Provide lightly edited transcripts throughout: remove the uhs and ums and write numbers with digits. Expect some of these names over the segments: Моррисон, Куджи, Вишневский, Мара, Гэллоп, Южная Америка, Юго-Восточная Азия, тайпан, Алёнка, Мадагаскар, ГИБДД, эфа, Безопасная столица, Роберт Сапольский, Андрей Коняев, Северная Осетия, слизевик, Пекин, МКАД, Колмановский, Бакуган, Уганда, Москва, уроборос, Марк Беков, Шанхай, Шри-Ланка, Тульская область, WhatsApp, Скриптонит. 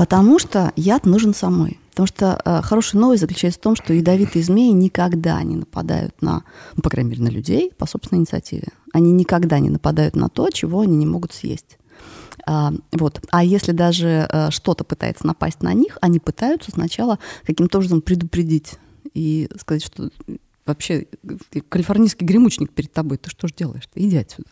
Потому что яд нужен самой. Потому что хорошая новость заключается в том, что ядовитые змеи никогда не нападают на, ну, по крайней мере, на людей по собственной инициативе. Они никогда не нападают на то, чего они не могут съесть. Вот. А если даже что-то пытается напасть на них, они пытаются сначала каким-то образом предупредить и сказать, что вообще калифорнийский гремучник перед тобой, ты что ж делаешь-то? Иди отсюда.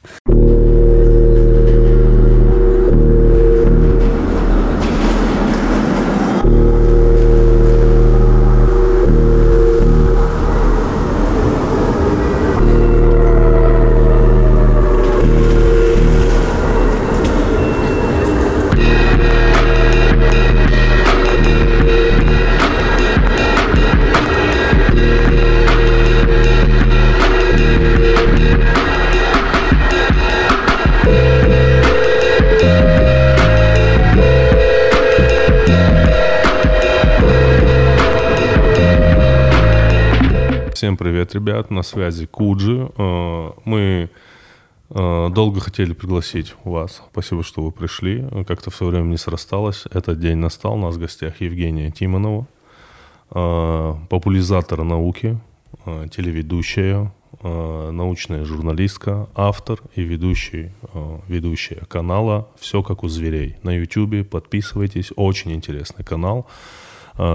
Всем привет, ребят, на связи Куджи. Мы долго хотели пригласить вас. Спасибо, что вы пришли. Как-то все время не срасталось. Этот день настал. У нас в гостях Евгения Тимонова, популяризатор науки, телеведущая, научная журналистка, автор и ведущая канала «Все как у зверей». На YouTube подписывайтесь. Очень интересный канал.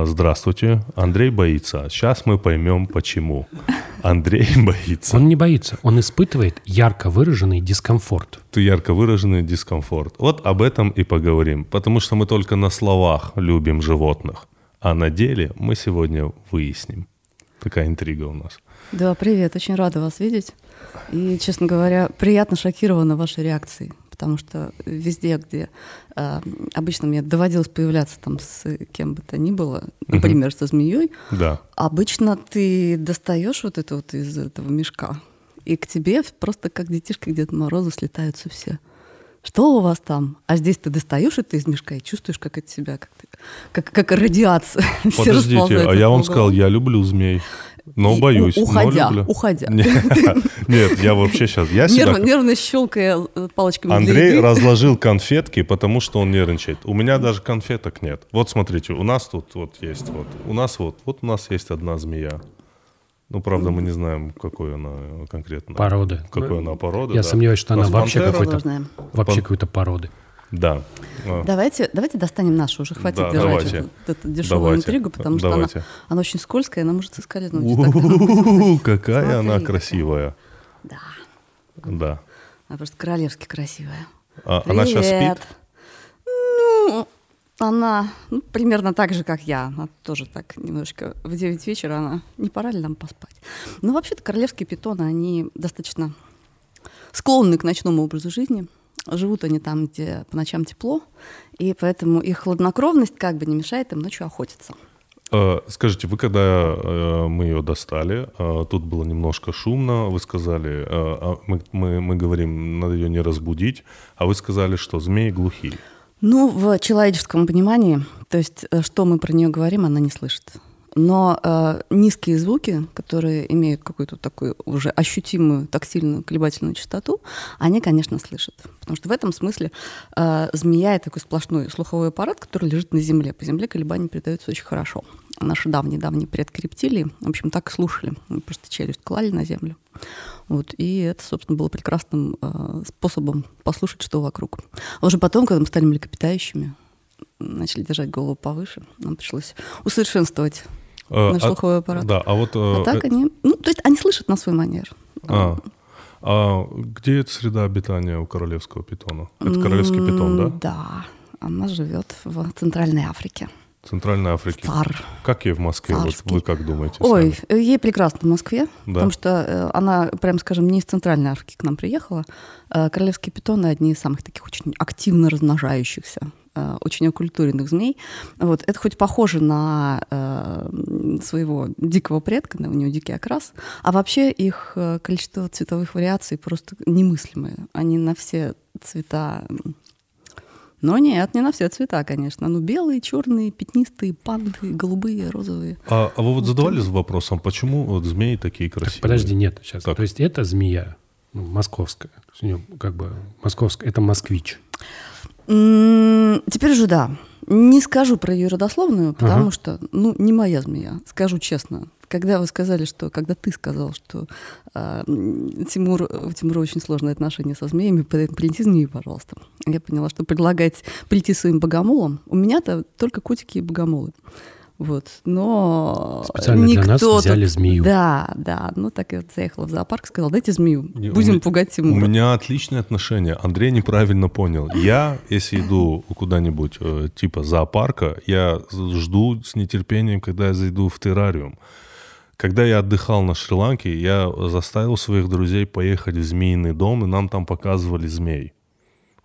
Здравствуйте. Андрей боится. Сейчас мы поймем, почему. Андрей боится. Он не боится. Он испытывает ярко выраженный дискомфорт. Ярко выраженный дискомфорт. Вот об этом и поговорим. Потому что мы только на словах любим животных. А на деле мы сегодня выясним. Такая интрига у нас. Да, привет. Очень рада вас видеть. И, честно говоря, приятно шокирована вашей реакцией. Потому что везде, где обычно мне доводилось появляться там с кем бы то ни было, например, со змеей, да. Обычно ты достаешь вот это вот из этого мешка, и к тебе просто как детишки к Деду Морозу слетаются все. Что у вас там? А здесь ты достаешь это из мешка и чувствуешь, как от себя, как радиация. Подождите, а я вам сказал, я люблю змей. Но и боюсь. Уходя. Нет, я вообще сейчас... Нервно щелкая палочками. Андрей разложил конфетки, потому что он нервничает. У меня даже конфеток нет. Вот смотрите, у нас тут вот есть... У нас есть одна змея. Ну, правда, мы не знаем, какой она конкретно. Породы. Какой она породы. Я сомневаюсь, что она вообще какой-то породы. Да. Давайте достанем нашу уже. Хватит держать эту дешевую интригу, потому что она очень скользкая, она может соскользнуть. Какая она красивая. Да. Она просто королевски красивая. Она сейчас спит? Ну, она примерно так же, как я. Она тоже так немножечко в 9 вечера. Она не пора ли нам поспать? Но вообще-то королевские питоны, они достаточно склонны к ночному образу жизни. Живут они там, где по ночам тепло, и поэтому их хладнокровность как бы не мешает им ночью охотиться. Скажите, вы когда мы ее достали, тут было немножко шумно, вы сказали, мы говорим, надо ее не разбудить, а вы сказали, что змеи глухие. Ну, в человеческом понимании, то есть что мы про нее говорим, она не слышит. Но низкие звуки, которые имеют какую-то такую уже ощутимую тактильную колебательную частоту, они, конечно, слышат. Потому что в этом смысле змея — это такой сплошной слуховой аппарат, который лежит на земле. По земле колебания передаются очень хорошо. Наши давние-давние предки рептилии, в общем, так и слушали. Они просто челюсть клали на землю. Вот. И это, собственно, было прекрасным способом послушать, что вокруг. А уже потом, когда мы стали млекопитающими, начали держать голову повыше, нам пришлось усовершенствовать наш слуховой аппарат. Да, а так они... Ну, то есть они слышат на свой манер. А где эта среда обитания у королевского питона? Это королевский питон, да? Да. Она живет в Центральной Африке. Цар. Как ей в Москве? Вот вы как думаете? Ой, ей прекрасно в Москве, да. Потому что она, прям скажем, не из Центральной Африки к нам приехала. Королевские питоны — одни из самых таких очень активно размножающихся, очень окультуренных змей. Вот. Это хоть похоже на своего дикого предка, у него дикий окрас, а вообще их количество цветовых вариаций просто немыслимое. Они на все цвета... Но нет, не на все цвета, конечно. Ну, белые, черные, пятнистые, панды, голубые, розовые. А вы вот задавались вопросом, почему вот змеи такие красивые? Так, подожди, нет, сейчас. Так. То есть это змея московская, как бы московская, это москвич. Теперь уже да. Не скажу про ее родословную, потому что, ну, не моя змея, скажу честно. Когда вы сказали, что... Когда ты сказал, что у Тимура очень сложные отношения со змеями, принеси змею, пожалуйста. Я поняла, что предлагать прийти своим богомолом... У меня-то только котики и богомолы. Вот. Но специально никто для нас взяли змею. Да. Ну, так я вот заехала в зоопарк, сказала, дайте змею, будем пугать Тимура. У меня отличные отношения. Андрей неправильно понял. Я, если иду куда-нибудь типа зоопарка, я жду с нетерпением, когда я зайду в террариум. Когда я отдыхал на Шри-Ланке, я заставил своих друзей поехать в змеиный дом, и нам там показывали змей.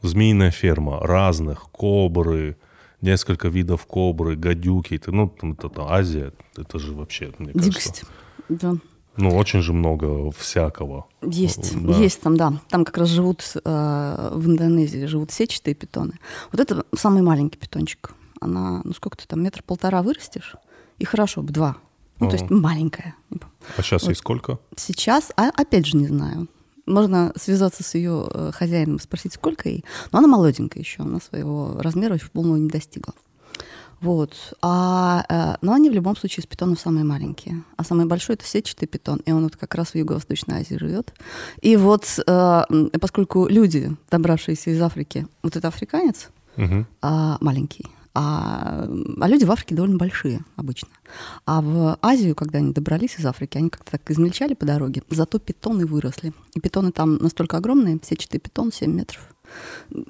Змеиная ферма разных, кобры... Несколько видов кобры, гадюки. Ну, это Азия, это же вообще, мне кажется. Дикость, да. Ну, очень же много всякого. Есть там, да. Там как раз живут, в Индонезии живут сетчатые питоны. Вот это самый маленький питончик. Она, ну, сколько ты там, 1,5 метра вырастешь, и хорошо бы 2. Ну, то есть маленькая. А сейчас вот. Ей сколько? Сейчас, опять же, не знаю. Можно связаться с ее хозяином, спросить, сколько ей. Но она молоденькая еще, она своего размера еще полного не достигла. Вот. Но они в любом случае из питонов самые маленькие. А самый большой — это сетчатый питон. И он вот как раз в Юго-Восточной Азии живет. И вот поскольку люди, добравшиеся из Африки, вот это африканец, маленький, а люди в Африке довольно большие обычно. А в Азию, когда они добрались из Африки, они как-то так измельчали по дороге, зато питоны выросли. И питоны там настолько огромные, сетчатый питон, 7 метров.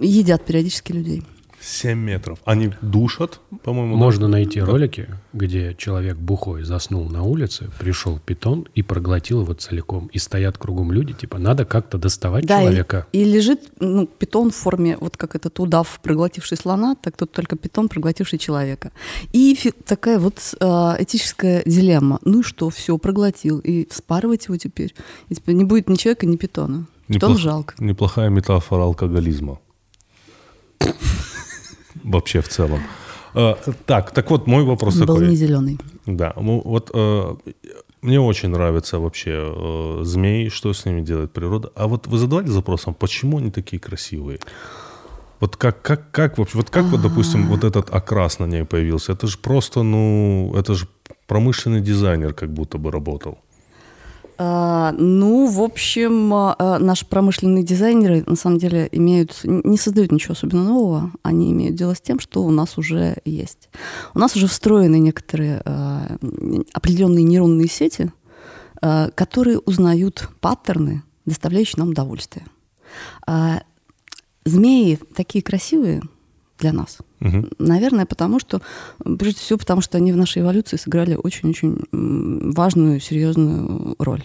Едят периодически людей. 7 метров. Они душат, по-моему. Можно найти ролики, где человек бухой заснул на улице, пришел питон и проглотил его целиком. И стоят кругом люди, типа, надо как-то доставать человека. И лежит питон в форме, вот как этот удав, проглотивший слона, так тут только питон, проглотивший человека. И такая вот этическая дилемма. Ну и что, все, проглотил. И спарывать его теперь. И теперь не будет ни человека, ни питона. Питон жалко. Неплохая метафора алкоголизма. Вообще в целом. Так вот, мой вопрос был такой. Был не зеленый. Да. Ну, вот мне очень нравятся вообще змеи, что с ними делает природа. А вот вы задавали запросом, почему они такие красивые? Вот как вообще, вот как вот, допустим, вот этот окрас на ней появился? Это же просто, это же промышленный дизайнер как будто бы работал. Ну, в общем, наши промышленные дизайнеры, на самом деле, не создают ничего особенно нового. Они имеют дело с тем, что у нас уже есть. У нас уже встроены некоторые определенные нейронные сети, которые узнают паттерны, доставляющие нам удовольствие. Змеи такие красивые для нас. Наверное, прежде всего, потому что они в нашей эволюции сыграли очень-очень важную, серьезную роль.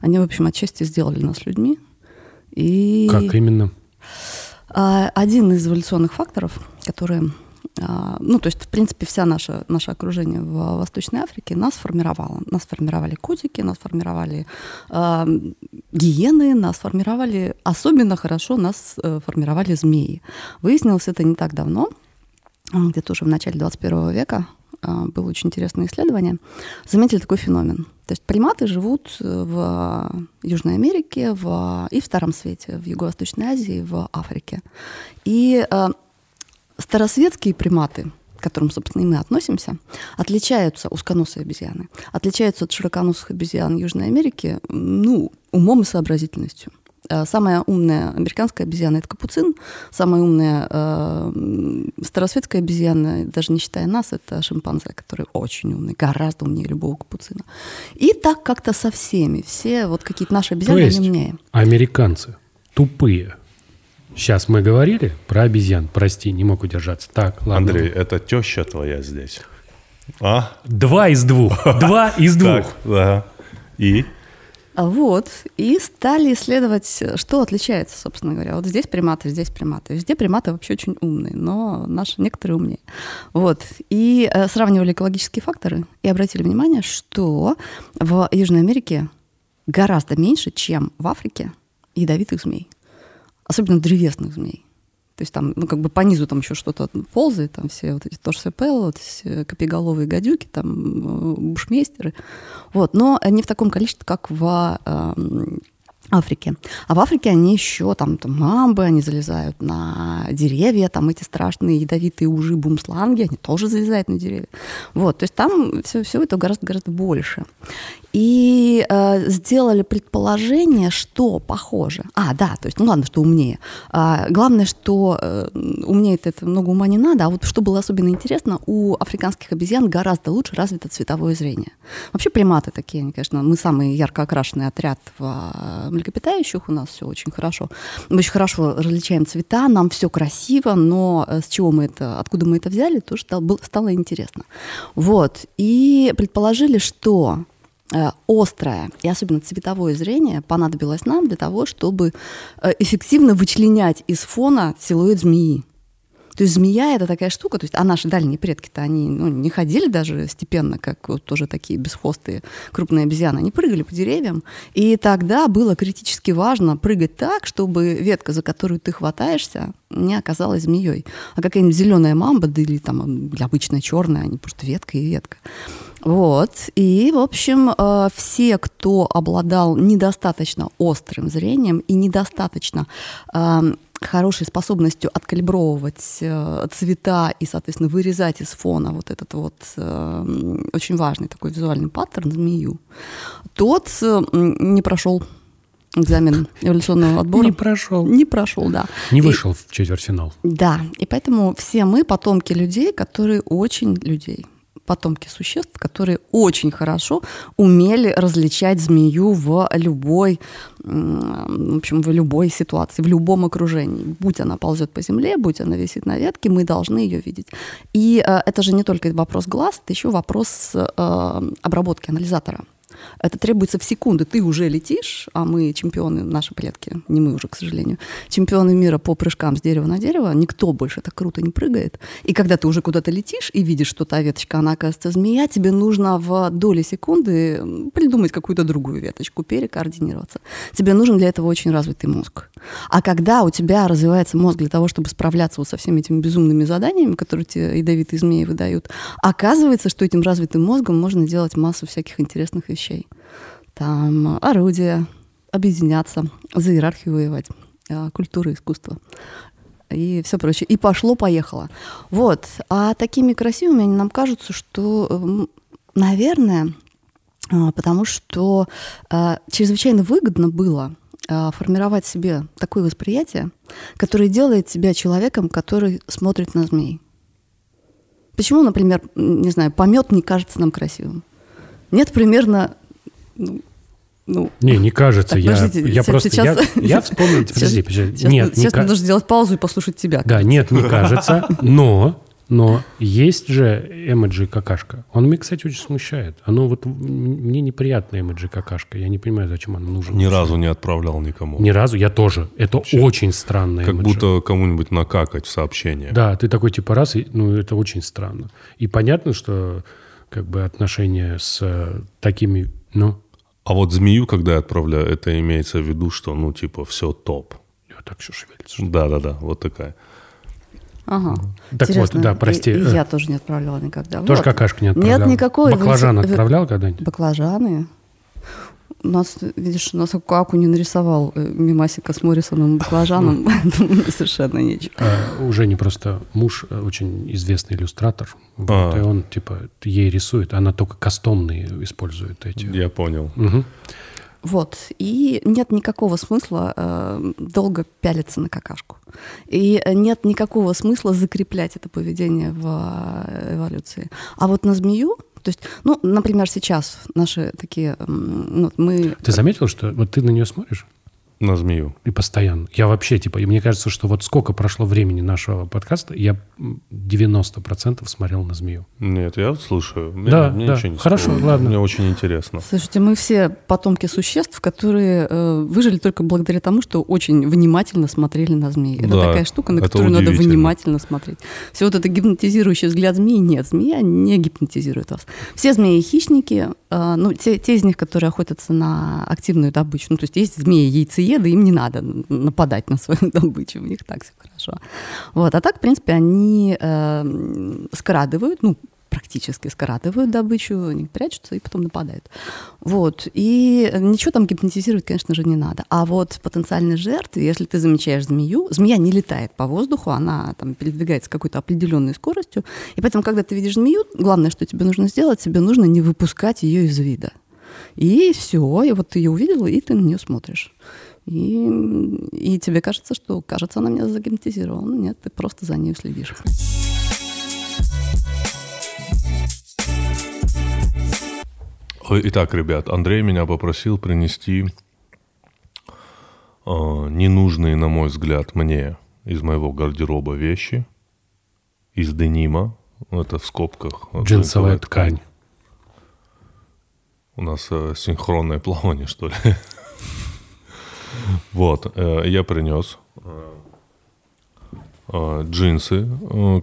Они, в общем, отчасти сделали нас людьми. И... Как именно? Один из эволюционных факторов, которые... то есть, в принципе, вся наше окружение в Восточной Африке нас формировало. Нас формировали котики, нас формировали гиены, нас формировали... Особенно хорошо нас формировали змеи. Выяснилось это не так давно, где-то уже в начале 21 века было очень интересное исследование, заметили такой феномен. То есть приматы живут в Южной Америке и в Старом Свете, в Юго-Восточной Азии, в Африке. И старосветские приматы, к которым, собственно, и мы относимся, отличаются, узконосые обезьяны, отличаются от широконосых обезьян Южной Америки, умом и сообразительностью. Самая умная американская обезьяна — это капуцин. Самая умная старосветская обезьяна, даже не считая нас, это шимпанзе, который очень умный, гораздо умнее любого капуцина. И так как-то со всеми. Все вот какие-то наши обезьяны, то есть, они умнее. Американцы тупые. Сейчас мы говорили про обезьян. Прости, не мог удержаться. Так, ладно. Андрей, это теща твоя здесь. А? 2 из 2. 2 из 2. Да. И... Вот, и стали исследовать, что отличается, собственно говоря. Вот здесь приматы, везде приматы вообще очень умные, но наши некоторые умнее. Вот, и сравнивали экологические факторы, и обратили внимание, что в Южной Америке гораздо меньше, чем в Африке, ядовитых змей, особенно древесных змей. То есть там, по низу там еще что-то ползает, там все вот эти торсепел, вот эти копьеголовые гадюки, там бушмейстеры. Вот. Но не в таком количестве, как в Африке. А в Африке они еще там мамбы, они залезают на деревья, там эти страшные ядовитые ужи, бумсланги, они тоже залезают на деревья. Вот, то есть там все это гораздо-гораздо больше. И сделали предположение, что похоже. То есть, ладно, что умнее. Главное, что умнее это много ума не надо, а вот что было особенно интересно, у африканских обезьян гораздо лучше развито цветовое зрение. Вообще приматы такие, они, конечно, мы самый ярко окрашенный отряд в млекопитающих, у нас все очень хорошо. Мы очень хорошо различаем цвета, нам все красиво, но с чего мы это, откуда мы это взяли, тоже стало интересно. Вот, и предположили, что острое и особенно цветовое зрение понадобилось нам для того, чтобы эффективно вычленять из фона силуэт змеи. То есть змея — это такая штука, то есть, а наши дальние предки-то, они не ходили даже степенно, как вот тоже такие бесхвостые крупные обезьяны, они прыгали по деревьям, и тогда было критически важно прыгать так, чтобы ветка, за которую ты хватаешься, не оказалась змеей. А какая-нибудь зеленая мамба, да или там обычная черная, они просто ветка и ветка. Вот, и, в общем, все, кто обладал недостаточно острым зрением и недостаточно хорошей способностью откалибровывать цвета и, соответственно, вырезать из фона вот этот вот очень важный такой визуальный паттерн змею, тот не прошел экзамен эволюционного отбора. Не прошел, да. Не вышел в четвертьфинал. Да, и поэтому все мы потомки людей, которые очень людей. Потомки существ, которые очень хорошо умели различать змею в любой ситуации, в любом окружении. Будь она ползет по земле, будь она висит на ветке, мы должны ее видеть. И это же не только вопрос глаз, это еще вопрос обработки анализатора. Это требуется в секунды. Ты уже летишь, а мы чемпионы, наши предки, не мы уже, к сожалению, чемпионы мира по прыжкам с дерева на дерево, никто больше так круто не прыгает. И когда ты уже куда-то летишь и видишь, что та веточка, она оказывается змея, тебе нужно в доли секунды придумать какую-то другую веточку, перекоординироваться. Тебе нужен для этого очень развитый мозг. А когда у тебя развивается мозг для того, чтобы справляться вот со всеми этими безумными заданиями, которые тебе ядовитые змеи выдают, оказывается, что этим развитым мозгом можно делать массу всяких интересных вещей. Там орудия, объединяться, за иерархию воевать, культура, искусство и все прочее. И пошло-поехало. Вот. А такими красивыми они нам кажутся, что, наверное, потому что чрезвычайно выгодно было формировать в себе такое восприятие, которое делает тебя человеком, который смотрит на змей. Почему, например, не знаю, помет не кажется нам красивым? Нет, примерно... не кажется. Так, я вспомнил... Сейчас мне нужно сделать паузу и послушать тебя. Да, кажется. Нет, не кажется, но есть же эмоджи какашка. Он меня, кстати, очень смущает. Оно вот... Мне неприятно эмоджи какашка. Я не понимаю, зачем оно нужно. Ни разу не отправлял никому. Ни разу? Я тоже. Это вообще очень странное эмоджи. Как будто кому-нибудь накакать в сообщение. Да, ты такой типа раз, это очень странно. И понятно, что... как бы отношения с такими, А вот змею, когда я отправляю, это имеется в виду, что, все топ. И вот так все шевелится. Да, вот такая. Ага. Так интересно. Вот, да, прости. И я тоже не отправляла никогда. Тоже вот. Какашку не отправляла. Нет никакой. Баклажан отправлял когда-нибудь? Баклажаны? У нас, видишь, Акваку не нарисовал мимасика с Моррисоном и баклажаном, поэтому совершенно нечего. Уже не просто муж, очень известный иллюстратор, и он, ей рисует, она только кастомные использует эти. Я понял. Вот, и нет никакого смысла долго пялиться на какашку. И нет никакого смысла закреплять это поведение в эволюции. А вот на змею, то есть, например, сейчас наши такие... мы... Ты заметил, что вот ты на нее смотришь? На змею. И постоянно. Я вообще, и мне кажется, что вот сколько прошло времени нашего подкаста, я 90% смотрел на змею. Нет, я слушаю. Мне ничего не хорошо, стоит. Ладно. Мне очень интересно. Слушайте, мы все потомки существ, которые выжили только благодаря тому, что очень внимательно смотрели на змеи. Это такая штука, на которую надо внимательно смотреть. Все вот это гипнотизирующий взгляд змеи. Нет, змея не гипнотизирует вас. Все змеи-хищники, те из них, которые охотятся на активную добычу. То есть есть змеи-яйцееды, да им не надо нападать на свою добычу, у них так все хорошо. Вот. А так, в принципе, они скрадывают, практически скрадывают добычу, они прячутся и потом нападают. Вот. И ничего там гипнотизировать, конечно же, не надо. А вот потенциальной жертве, если ты замечаешь змею, змея не летает по воздуху, она там передвигается какой-то определенной скоростью. И поэтому, когда ты видишь змею, главное, что тебе нужно сделать, тебе нужно не выпускать ее из вида. И все, и вот ты ее увидела, и ты на нее смотришь. И тебе кажется, что, кажется, она меня загипнотизировала. Но нет, ты просто за ней следишь. Итак, ребят, Андрей меня попросил принести ненужные, на мой взгляд, мне из моего гардероба вещи, из денима, это в скобках. Джинсовая ткань. У нас синхронное плавание, что ли? Вот, я принес джинсы,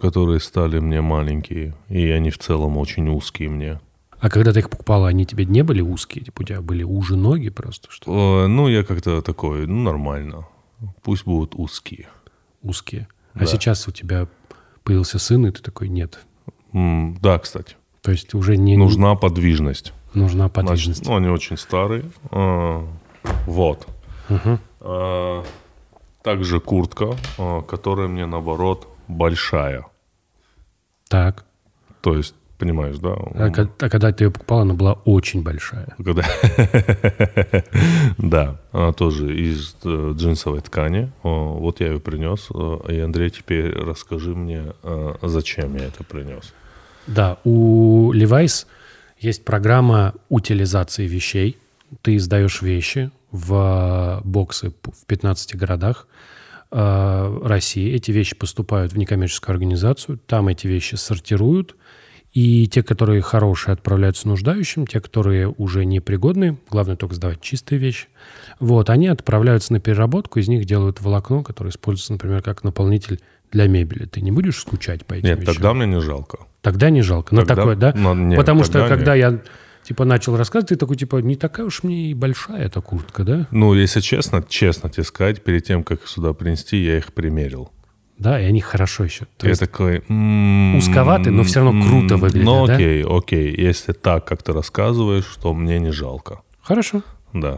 которые стали мне маленькие, и они в целом очень узкие мне. А когда ты их покупала, они тебе не были узкие? Типа у тебя были уже ноги просто? Что? Ну, я как-то такой, ну, нормально. Пусть будут узкие. Узкие. А да. Сейчас у тебя появился сын, и ты такой, нет. Да, кстати. То есть уже не... Нужна подвижность. Нужна подвижность. Значит, ну, они очень старые. Вот. Угу. Также куртка, которая мне, наоборот, большая. Так. То есть, понимаешь, да? А когда ты ее покупала, она была очень большая. Да, она тоже из джинсовой ткани. Вот я ее принес. И, Андрей, теперь расскажи мне, зачем я это принес. Да, у Levi's есть программа утилизации вещей. Ты сдаешь вещи в боксы в 15 городах России. Эти вещи поступают в некоммерческую организацию. Там эти вещи сортируют. И те, которые хорошие, отправляются нуждающим. Те, которые уже непригодны. Главное только сдавать чистые вещи. Вот, они отправляются на переработку. Из них делают волокно, которое используется, например, как наполнитель для мебели. Ты не будешь скучать по этим вещам? Нет, тогда мне не жалко. Тогда не жалко. Тогда... Такое, да? Нет, потому что когда нет. Я... Типа начал рассказывать, ты такой, типа, не такая уж мне и большая эта куртка, да? Ну, если честно тебе сказать, перед тем, как их сюда принести, я их примерил. Да, и они хорошо еще. То я есть такой... Узковатый, но все равно круто выглядит, ну, да? Ну, окей. Если так, как ты рассказываешь, то мне не жалко. Хорошо. Да.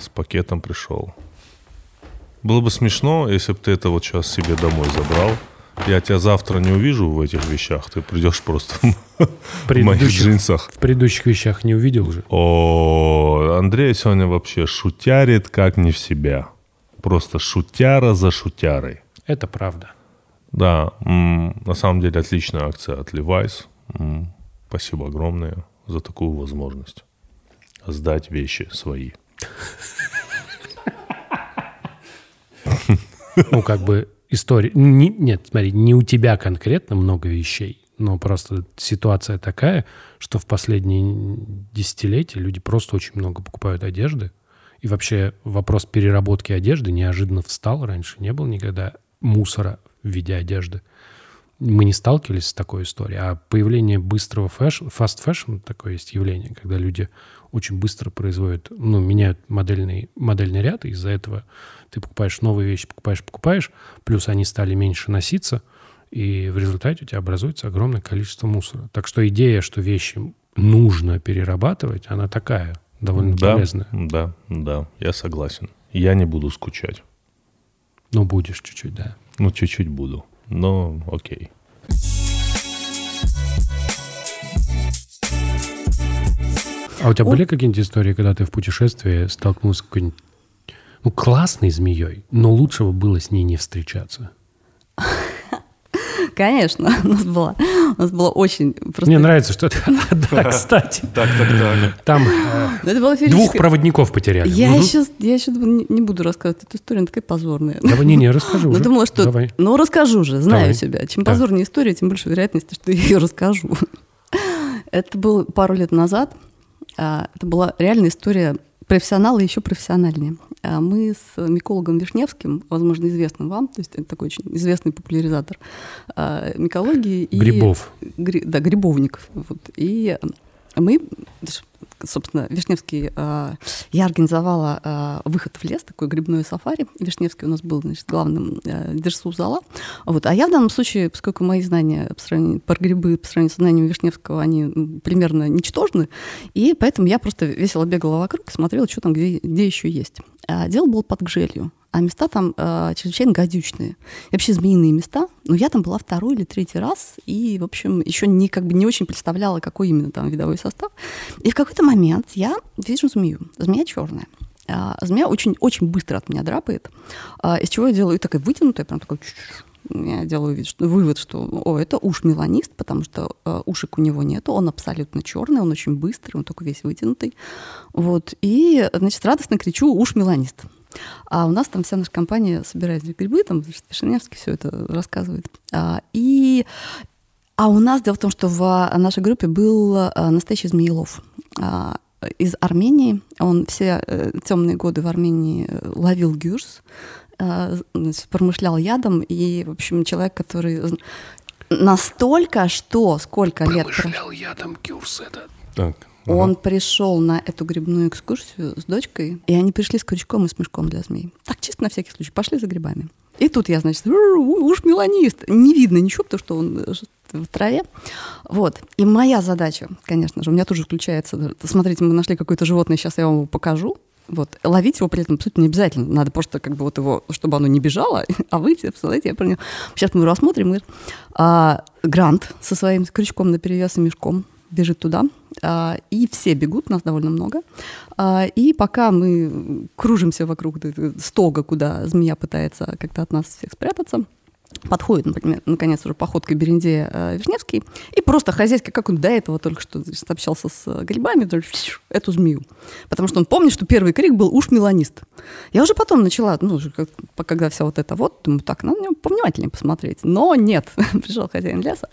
С пакетом пришел. Было бы смешно, если бы ты это вот сейчас себе домой забрал. Я тебя завтра не увижу в этих вещах. Ты придешь просто в моих джинсах. В предыдущих вещах не увидел же. О, Андрей сегодня вообще шутярит как не в себя. Просто шутяра за шутярой. Это правда. Да, на самом деле отличная акция от Levi's. Спасибо огромное за такую возможность. Сдать вещи свои. Ну, как бы... История. Нет, смотри, не у тебя конкретно много вещей, но просто ситуация такая, что в последние десятилетия люди просто очень много покупают одежды. И вообще вопрос переработки одежды неожиданно встал. Раньше не было никогда мусора в виде одежды. Мы не сталкивались с такой историей. А появление быстрого фаст-фэшн, такое есть явление, когда люди очень быстро производят, ну, меняют модельный ряд, и из-за этого ты покупаешь новые вещи, покупаешь, плюс они стали меньше носиться, и в результате у тебя образуется огромное количество мусора. Так что идея, что вещи нужно перерабатывать, она такая, довольно полезная. Да, я согласен. Я не буду скучать. Ну, будешь чуть-чуть, да. Ну, чуть-чуть буду, но окей. А у тебя были какие-нибудь истории, когда ты в путешествии столкнулся с какой-нибудь классной змеей, но лучше бы было с ней не встречаться? Конечно, у нас была очень... Просто... Мне нравится, что это... Да, кстати. Так. Там двух проводников потеряли. Я еще не буду рассказывать эту историю, она такая позорная. Не, расскажу уже. Думала, что... Ну, расскажу же, знаю себя. Чем позорнее история, тем больше вероятность, что я ее расскажу. Это было пару лет назад. Это была реальная история профессионала, еще профессиональнее. Мы с микологом Вишневским, возможно, известным вам, то есть это такой очень известный популяризатор микологии. Грибов. Да, грибовников. Вот. И мы собственно, Вишневский, я организовала выход в лес, такой грибной сафари. Вишневский у нас был, значит, главным дерсу зала. Вот. А я в данном случае, поскольку мои знания по грибы по сравнению с знаниями Вишневского, они примерно ничтожны, и поэтому я просто весело бегала вокруг и смотрела, что там, где еще есть. Дело было под Гжелью, а места там чрезвычайно гадючные. Вообще змеиные места. Но я там была второй или третий раз, и, в общем, еще не, как бы, не очень представляла, какой именно там видовой состав. И в какой-то момент я вижу змею. Змея черная. Змея очень-очень быстро от меня драпает, из чего я делаю такая вытянутая, прям такой... Я делаю вывод, что это уж-меланист, потому что ушек у него нету, он абсолютно черный, он очень быстрый, он только весь вытянутый. Вот. И, значит, радостно кричу: уж-меланист. А у нас там вся наша компания собирает грибы, там Вишневский все это рассказывает. А у нас дело в том, что в нашей группе был настоящий змеелов. Из Армении. Он все темные годы в Армении ловил гюрз, промышлял ядом, и, в общем, человек, который настолько, что сколько лет... Промышлял ядом гюрз, это... Так. Он пришел на эту грибную экскурсию с дочкой, и они пришли с крючком и с мешком для змей. Так, чисто на всякий случай, пошли за грибами. И тут я, значит, уж меланист. Не видно ничего, потому что он в траве. Вот. И моя задача, конечно же, у меня тоже включается, смотрите, мы нашли какое-то животное, сейчас я вам его покажу. Вот. Ловить его при этом, по сути, не обязательно. Надо просто как бы вот его, чтобы оно не бежало, а вы все, посылаете, я про него. Сейчас мы его рассмотрим. Грант со своим крючком наперевес и мешком бежит туда. И все бегут, нас довольно много. И пока мы кружимся вокруг стога, куда змея пытается как-то от нас всех спрятаться, подходит, например, наконец уже походкой бериндея Вишневский, и просто хозяйка, как он до этого только что общался с грибами, эту змею. Потому что он помнит, что первый крик был «уж-меланист». Я уже потом начала, когда вся вот эта вот, думаю, так, надо на него повнимательнее посмотреть. Но нет, пришел хозяин леса.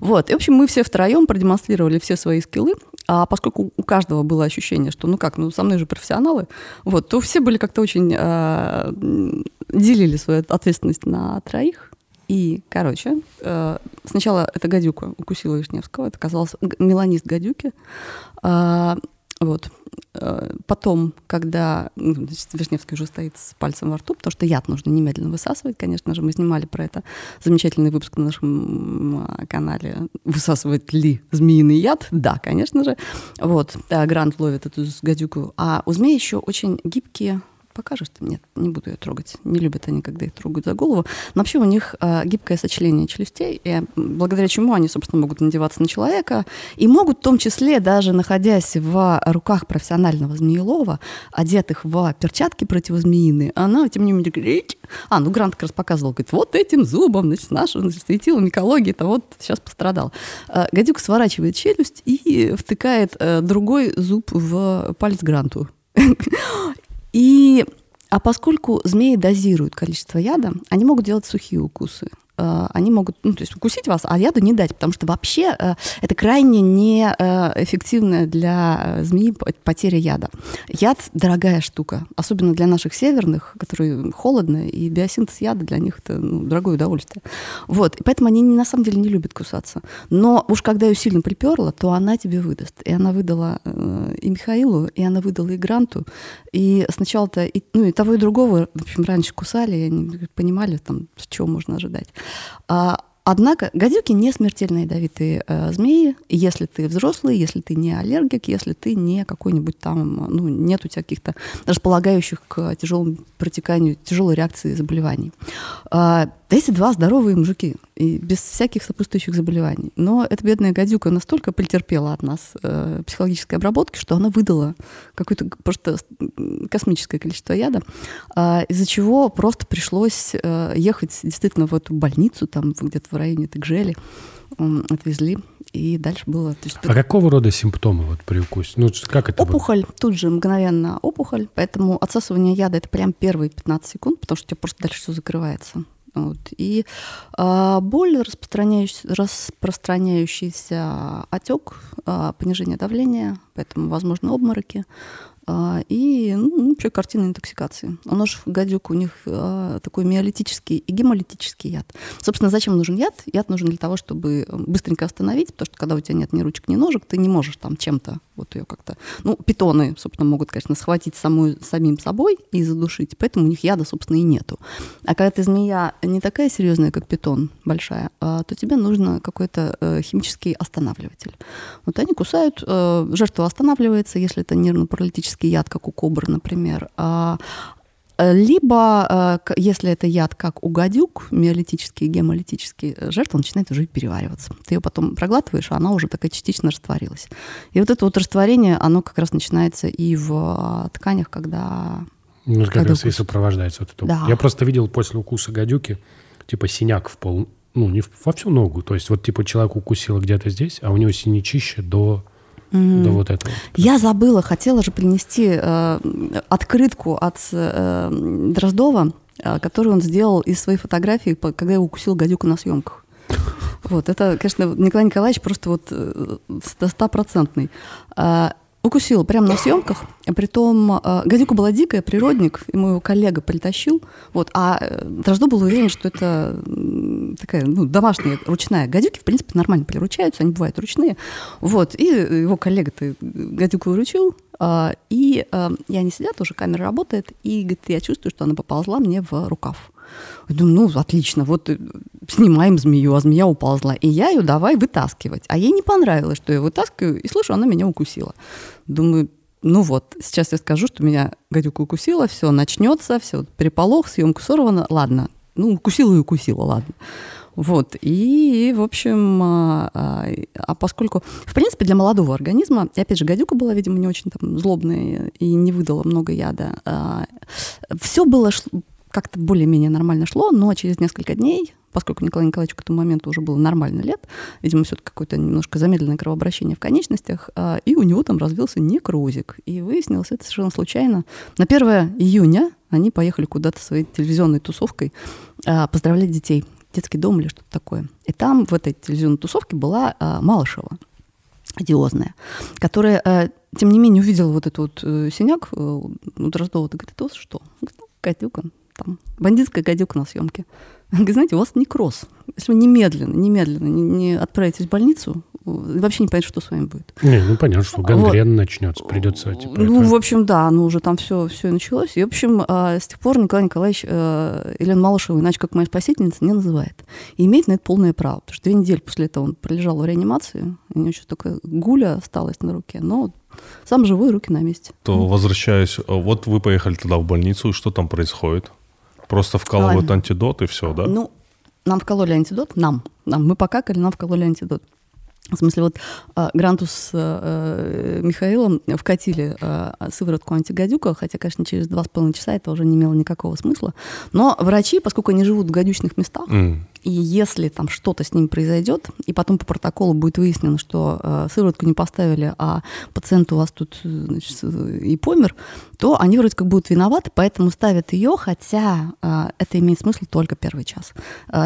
Вот. И, в общем, мы все втроем продемонстрировали все свои скиллы, а поскольку у каждого было ощущение, что со мной же профессионалы, вот, то все были как-то очень делили свою ответственность на троих. И, короче, сначала эта гадюка укусила Вишневского, это оказалось меланист гадюки. Вот. Потом, когда Вишневский уже стоит с пальцем во рту, потому что яд нужно немедленно высасывать, конечно же, мы снимали про это замечательный выпуск на нашем канале «Высасывает ли змеиный яд?» Да, конечно же. Вот. Грант ловит эту гадюку. А у змей еще очень гибкие... Покажешь ты? Нет, не буду ее трогать. Не любят они, когда их трогают за голову. Но вообще у них гибкое сочленение челюстей, и благодаря чему они, собственно, могут надеваться на человека и могут, в том числе, даже находясь в руках профессионального змеелова, одетых в перчатки противозмеиные, она, тем не менее, говорит... Грант как раз показывал, говорит, вот этим зубом, значит, нашим светилом экологии-то вот сейчас пострадал. Гадюк сворачивает челюсть и втыкает другой зуб в палец Гранту. А поскольку змеи дозируют количество яда, они могут делать сухие укусы. Они могут, укусить вас, а яду не дать, потому что вообще это крайне неэффективная для змеи потеря яда. Яд – дорогая штука, особенно для наших северных, которые холодно, и биосинтез яда для них – это дорогое удовольствие. Вот, и поэтому они на самом деле не любят кусаться. Но уж когда ее сильно приперла, то она тебе выдаст. И она выдала и Михаилу, и она выдала и Гранту. И сначала-то и того, и другого, в общем, раньше кусали, и они понимали, чего можно ожидать. Однако гадюки не смертельно ядовитые змеи, если ты взрослый, если ты не аллергик, если ты не какой-нибудь нет у тебя каких-то располагающих к тяжелому протеканию, тяжелой реакции заболеваний. Да эти два здоровые мужики, и без всяких сопутствующих заболеваний. Но эта бедная гадюка настолько претерпела от нас психологической обработки, что она выдала какое-то просто космическое количество яда, из-за чего просто пришлось ехать действительно в эту больницу, там где-то в районе Гжели, отвезли. И дальше было... какого рода симптомы при укусе? Как это опухоль, было? Тут же мгновенно опухоль, поэтому отсасывание яда — это прям первые 15 секунд, потому что у тебя просто дальше все закрывается. Вот. И боль, распространяющийся отек, понижение давления, поэтому, возможно, обмороки, и вообще картина интоксикации. У ножек гадюк у них такой миолитический и гемолитический яд. Собственно, зачем нужен яд? Яд нужен для того, чтобы быстренько остановить, потому что когда у тебя нет ни ручек, ни ножек, ты не можешь чем-то Вот ее как-то... Ну, питоны, собственно, могут, конечно, схватить самим собой и задушить, поэтому у них яда, собственно, и нету. А когда ты змея не такая серьезная, как питон, большая, то тебе нужно какой-то химический останавливатель. Вот они кусают, жертва останавливается, если это нервно-паралитический яд, как у кобры, например, либо, если это яд, как у гадюк, миолитический, гемолитический, жертва начинает уже перевариваться. Ты ее потом проглатываешь, а она уже такая частично растворилась. И вот это вот растворение, оно как раз начинается и в тканях, когда... Ну, как раз и сопровождается вот это. Да. Я просто видел после укуса гадюки, типа, синяк в пол... Ну, не во всю ногу. То есть, вот, типа, человек укусил где-то здесь, а у него синячище до... Да, вот это. Я забыла, хотела же принести открытку от Дроздова, которую он сделал из своей фотографии, когда его укусил гадюка на съемках. Вот, это, конечно, Николай Николаевич просто вот 100%. Укусил прямо на съемках, притом гадюка была дикая, природник, ему его коллега притащил, вот, а Дроздов был уверен, что это такая, ну, домашняя, ручная. Гадюки, в принципе, нормально приручаются, они бывают ручные, вот, и его коллега-то гадюку выручил, и они сидят, уже камера работает, и, говорит, я чувствую, что она поползла мне в рукав. Я думаю, ну, отлично, вот снимаем змею, а змея уползла. И я ее давай вытаскивать. А ей не понравилось, что я вытаскиваю, и слышу, она меня укусила. Думаю, ну вот, сейчас я скажу, что меня гадюка укусила, все начнется, все, переполох, съемка сорвана. Ладно, ну, укусила и укусила, ладно. Вот, и, в общем, поскольку, в принципе, для молодого организма, и, опять же, гадюка была, видимо, не очень там злобная и не выдала много яда, все было... как-то более-менее нормально шло, но через несколько дней, поскольку Николаю Николаевичу к этому моменту уже было нормально лет, видимо, все-таки какое-то немножко замедленное кровообращение в конечностях, и у него там развился некрозик. И выяснилось это совершенно случайно. На 1 июня они поехали куда-то своей телевизионной тусовкой поздравлять детей. Детский дом или что-то такое. И там в этой телевизионной тусовке была Малышева, одиозная, которая, тем не менее, увидела вот этот вот синяк у Дроздова. Говорит, это что? Говорит, ну, гадюка. Там, бандитская гадюка на съемке. Говорит, знаете, у вас некроз. Если вы немедленно не отправитесь в больницу, вообще не понятно, что с вами будет. Не, ну понятно, что гангрена начнется, придется... Типа, ну, это... в общем, да, ну уже там все началось. И, в общем, с тех пор Николай Николаевич Елену Малышеву, иначе как моя спасительница, не называет. И имеет на это полное право. Потому что 2 недели после этого он пролежал в реанимации, у него еще только гуля осталась на руке, но... Сам живой, руки на месте. То возвращаясь, вот вы поехали туда в больницу, и что там происходит? Просто вкалывают антидот и все, да? Ну, нам вкололи антидот, нам. Мы покакали, нам вкололи антидот. В смысле, вот Гранту с Михаилом вкатили сыворотку антигадюка, хотя, конечно, через 2,5 часа это уже не имело никакого смысла. Но врачи, поскольку они живут в гадючных местах, и если там что-то с ним произойдет, и потом по протоколу будет выяснено, что сыворотку не поставили, а пациент у вас тут, значит, и помер, то они вроде как будут виноваты, поэтому ставят ее, хотя это имеет смысл только 1 час.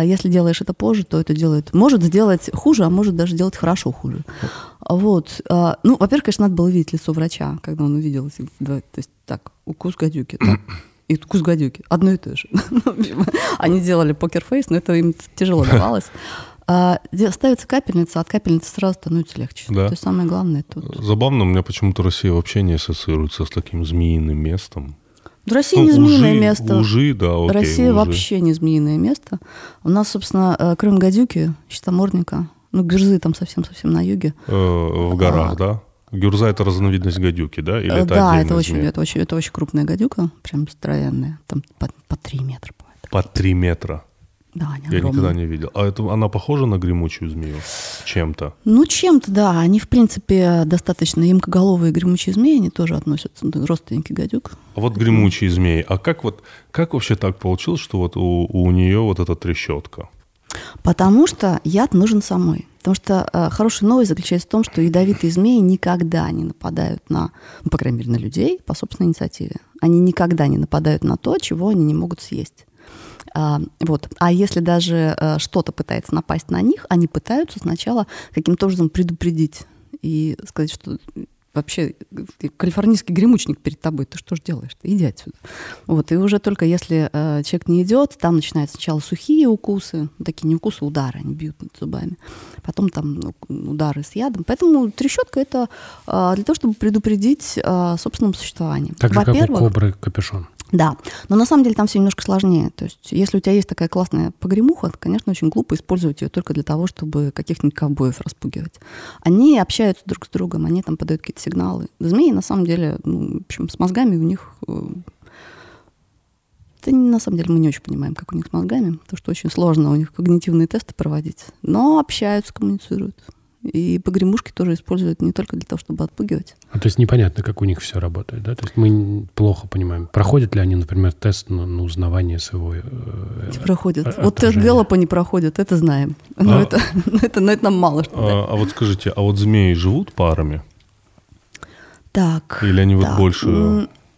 Если делаешь это позже, то это может сделать хуже, а может даже делать хорошо хуже. Вот. Ну, во-первых, конечно, надо было видеть лицо врача, когда он увидел. То есть так, укус гадюки, так. И кус гадюки. Одно и то же. Они делали покерфейс, но это им тяжело давалось. Ставится капельница, от капельницы сразу становится легче. Да. То есть самое главное тут. Забавно, у меня почему-то Россия вообще не ассоциируется с таким змеиным местом. Ну, Россия не змеиное место. Лужи, да, окей, Россия вообще не змеиное место. У нас, собственно, Крым гадюки, щитомордника. Ну, Гюрзы там совсем-совсем на юге. В горах, да? Гюрза – это разновидность гадюки, да? Или это да, это очень крупная гадюка, прям здоровенная. Там по 3 метра бывает. По 3 метра? Да, они огромные. Я никогда не видел. А это, она похожа на гремучую змею чем-то? Ну, чем-то, да. Они, в принципе, достаточно емкоголовые гремучие змеи, они тоже относятся, родственники гадюк. А вот гремучие змеи. А как вообще так получилось, что вот у нее вот эта трещотка? Потому что яд нужен самой. Потому что хорошая новость заключается в том, что ядовитые змеи никогда не нападают на, ну, по крайней мере, на людей по собственной инициативе. Они никогда не нападают на то, чего они не могут съесть. Вот. А если даже что-то пытается напасть на них, они пытаются сначала каким-то образом предупредить и сказать, что вообще калифорнийский гремучник перед тобой, ты что ж делаешь-то? Иди отсюда. Вот, и уже только если человек не идет, там начинают сначала сухие укусы, такие не укусы, удары, они бьют над зубами, потом там удары с ядом. Поэтому трещотка — это для того, чтобы предупредить о собственном существовании. Так же, как у кобры капюшон. Да, но на самом деле там все немножко сложнее. То есть если у тебя есть такая классная погремуха, то, конечно, очень глупо использовать ее только для того, чтобы каких-нибудь ковбоев распугивать. Они общаются друг с другом, они там подают какие-то сигналы. Змеи, на самом деле, ну, в общем, с мозгами у них... Да, на самом деле мы не очень понимаем, как у них с мозгами, потому что очень сложно у них когнитивные тесты проводить. Но общаются, коммуницируют. И погремушки тоже используют не только для того, чтобы отпугивать. А то есть непонятно, как у них все работает, да? То есть мы плохо понимаем, проходят ли они, например, тест на узнавание своего проходят. Отражения. Вот тест Гэллопа не проходят, это знаем. Но это нам мало что. А вот скажите, а вот змеи живут парами? Так. Или они вот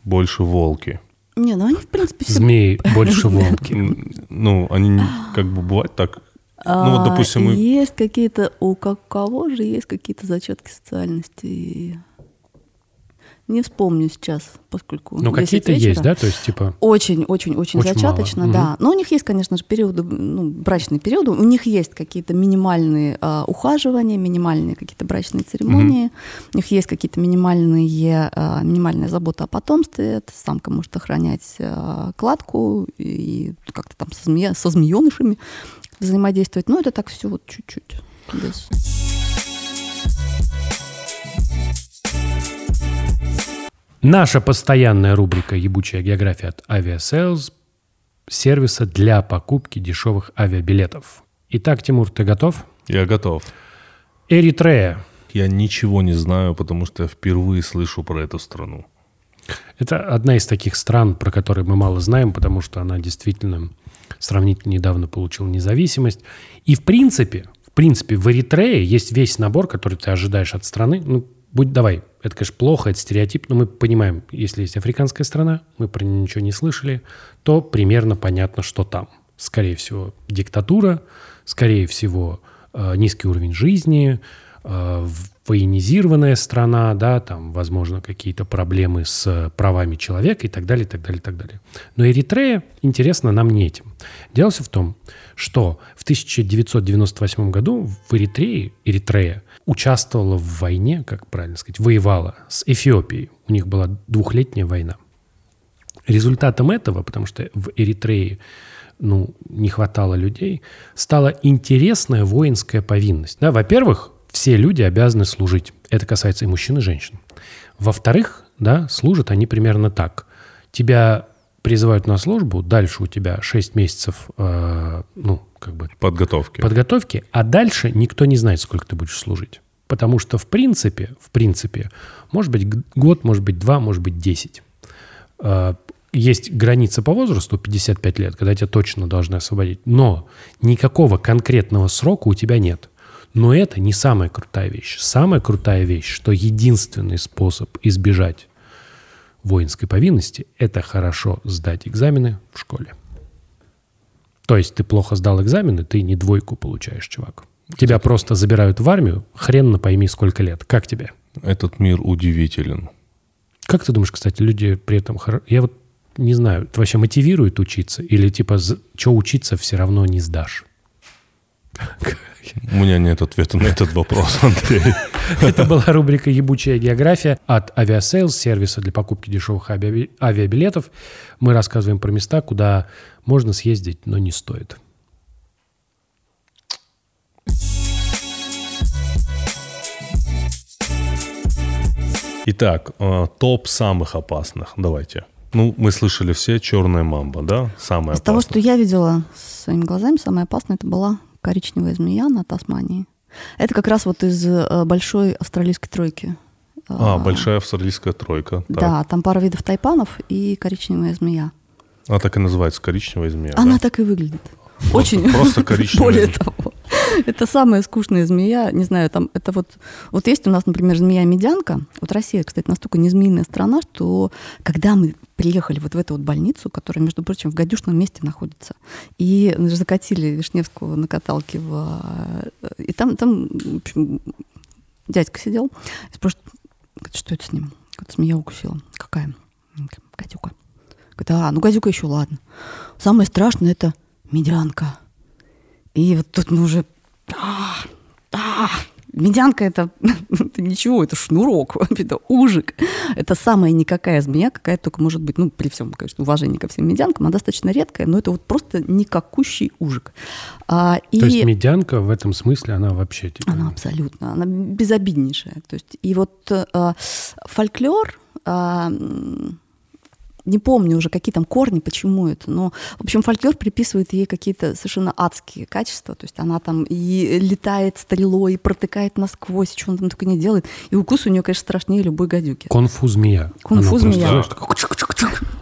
больше волки? Не, ну они в принципе все... Змеи больше волки. Ну, они как бы бывают так... Ну, вот, допустим, есть какие-то... У кого же есть какие-то зачатки социальности? Не вспомню сейчас, поскольку... Ну, какие-то есть, да? То есть, типа... Очень-очень-очень зачаточно, мало. Да. Угу. Но у них есть, конечно же, периоды, ну, брачные периоды. У них есть какие-то минимальные ухаживания, минимальные какие-то брачные церемонии. Угу. У них есть какие-то минимальная забота о потомстве. Самка может охранять кладку и как-то там со змеенышами взаимодействовать. Но это так все вот чуть-чуть. Здесь. Наша постоянная рубрика «Ебучая география» от Aviasales, сервиса для покупки дешевых авиабилетов. Итак, Тимур, ты готов? Я готов. Эритрея. Я ничего не знаю, потому что я впервые слышу про эту страну. Это одна из таких стран, про которые мы мало знаем, потому что она действительно... сравнительно недавно получил независимость. И в принципе, в Эритрее есть весь набор, который ты ожидаешь от страны. Ну, давай, это, конечно, плохо, это стереотип, но мы понимаем, если есть африканская страна, мы про нее ничего не слышали, то примерно понятно, что там. Скорее всего, диктатура, скорее всего, низкий уровень жизни, военизированная страна, да, там, возможно, какие-то проблемы с правами человека и так далее, так далее, так далее. Но Эритрея интересна нам не этим. Дело все в том, что в 1998 году в Эритрее, Эритрея участвовала в войне, как правильно сказать, воевала с Эфиопией. У них была 2-летняя война. Результатом этого, потому что в Эритрее не хватало людей, стала интересная воинская повинность. Да, во-первых, все люди обязаны служить. Это касается и мужчин, и женщин. Во-вторых, да, служат они примерно так. Тебя призывают на службу, дальше у тебя 6 месяцев подготовки, а дальше никто не знает, сколько ты будешь служить. Потому что, в принципе, может быть, год, может быть, 2, может быть, 10. Есть граница по возрасту, 55 лет, когда тебя точно должны освободить. Но никакого конкретного срока у тебя нет. Но это не самая крутая вещь. Самая крутая вещь, что единственный способ избежать воинской повинности – это хорошо сдать экзамены в школе. То есть ты плохо сдал экзамены, ты не 2 получаешь, чувак. Тебя просто забирают в армию, хрен пойми сколько лет. Как тебе? Этот мир удивителен. Как ты думаешь, кстати, люди при этом... Я вот не знаю, это вообще мотивирует учиться? Или типа, что учиться, все равно не сдашь? У меня нет ответа на этот вопрос, Андрей. Это была рубрика «Ебучая география» от Aviasales, сервиса для покупки дешевых авиабилетов. Мы рассказываем про места, куда можно съездить, но не стоит. Итак, топ самых опасных. Давайте. Мы слышали все, черная мамба, да? Самая опасная. Из того, что я видела своими глазами, самая опасная это была... коричневая змея на Тасмании. Это как раз вот из большой австралийской тройки. Большая австралийская тройка. Так. Да, там пара видов тайпанов и коричневая змея. Она так и называется, коричневая змея. Она так и выглядит. Просто коричневая. Более того, это самая скучная змея. Не знаю, там это вот есть у нас, например, змея-медянка. Вот Россия, кстати, настолько не змеиная страна, что когда мы приехали вот в эту вот больницу, которая, между прочим, в гадюшном месте находится, и закатили Вишневского на каталке и там в общем, дядька сидел и спрашивает: что это с ним? Как-то змея укусила. Какая? Гадюка. Говорит, гадюка еще ладно. Самое страшное — это медянка. И вот тут мы уже... Медянка — это ничего, это шнурок, это ужик. Это самая никакая змея, какая только может быть, ну, при всем, конечно, уважении ко всем медянкам, она достаточно редкая, но это вот просто никакущий ужик. То есть медянка в этом смысле, она вообще... Она абсолютно, она безобиднейшая. То есть, и вот фольклор... Не помню уже, какие там корни, почему это, но, в общем, фольклор приписывает ей какие-то совершенно адские качества, то есть она там и летает стрелой, и протыкает насквозь, и что она там только не делает, и укус у нее, конечно, страшнее любой гадюки. Конфу-змея. Конфу-змея.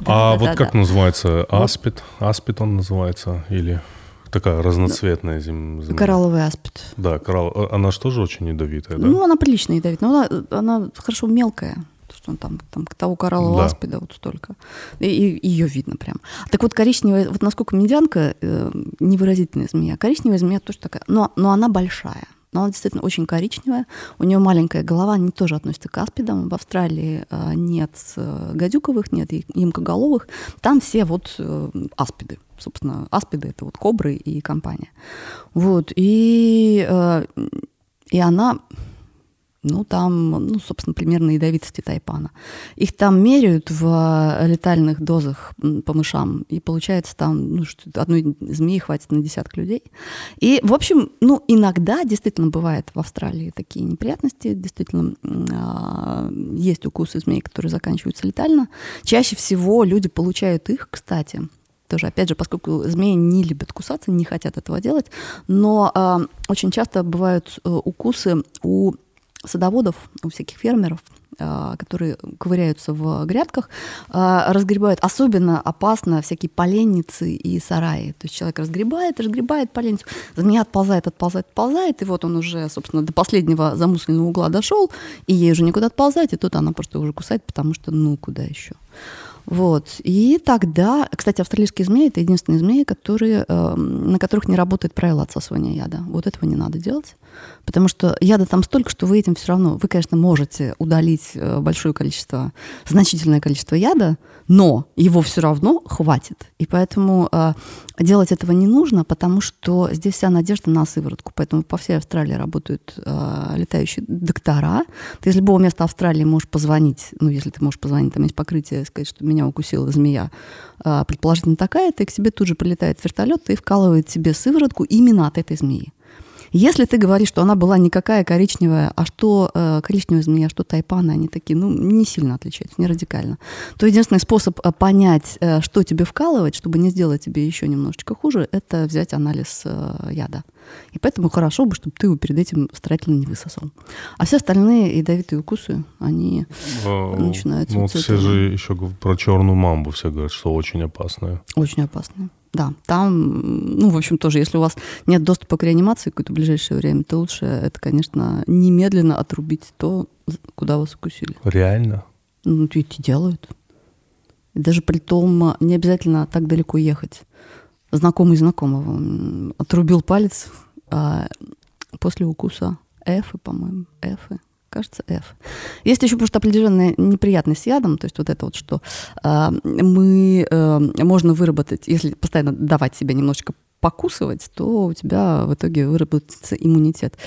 А вот как называется? Аспид? Аспид он называется? Или такая разноцветная змея? Коралловый аспид. Да, она же тоже очень ядовитая, да? Ну, она прилично ядовитая, но она хорошо мелкая. Что он там к того кораллового аспида вот столько. И ее видно прям. Так вот, коричневая, вот насколько медянка невыразительная змея, коричневая змея тоже такая, но она большая. Но она действительно очень коричневая. У нее маленькая голова, они тоже относятся к аспидам. В Австралии нет гадюковых, нет ямкоголовых. Там все вот аспиды. Собственно, аспиды — это вот кобры и компания. Вот. И она... Ну, там, собственно, примерно ядовитости тайпана. Их там меряют в летальных дозах по мышам, и получается там, одной змеи хватит на десяток людей. И, в общем, иногда действительно бывает в Австралии такие неприятности, действительно есть укусы змей, которые заканчиваются летально. Чаще всего люди получают их, кстати, тоже, опять же, поскольку змеи не любят кусаться, не хотят этого делать, но очень часто бывают укусы у садоводов, у всяких фермеров, которые ковыряются в грядках, разгребают. Особенно опасно всякие поленницы и сараи. То есть человек разгребает поленницу, змея отползает, и вот он уже, собственно, до последнего замусленного угла дошел, и ей уже некуда отползать, и тут она просто уже кусает, потому что куда еще. Вот. И тогда, кстати, австралийские змеи — это единственные змеи, на которых не работает правило отсасывания яда. Вот этого не надо делать, потому что яда там столько, что вы этим все равно... Вы, конечно, можете удалить значительное количество яда, но его все равно хватит. И поэтому делать этого не нужно, потому что здесь вся надежда на сыворотку. Поэтому по всей Австралии работают летающие доктора. Ты из любого места Австралии можешь позвонить. Если ты можешь позвонить, там есть покрытие, сказать, что меня укусила змея, предположительно такая-то, и к тебе тут же прилетает вертолет и вкалывает тебе сыворотку именно от этой змеи. Если ты говоришь, что она была никакая коричневая, а что коричневая змея, а что тайпаны, они такие, не сильно отличаются, не радикально, то единственный способ понять, что тебе вкалывать, чтобы не сделать тебе еще немножечко хуже, это взять анализ яда. И поэтому хорошо бы, чтобы ты его перед этим старательно не высосал. А все остальные ядовитые укусы, они начинаются... все же еще про черную мамбу все говорят, что очень опасная. Очень опасная. Да, там, в общем, тоже, если у вас нет доступа к реанимации в какое-то ближайшее время, то лучше это, конечно, немедленно отрубить то, куда вас укусили. Реально? Эти делают. И даже при том, не обязательно так далеко ехать. Знакомый знакомого отрубил палец после укуса эфы, по-моему, Кажется, F. Есть еще просто определенная неприятность с ядом, то есть вот это вот, что можно выработать, если постоянно давать себе немножечко покусывать, то у тебя в итоге выработается иммунитет.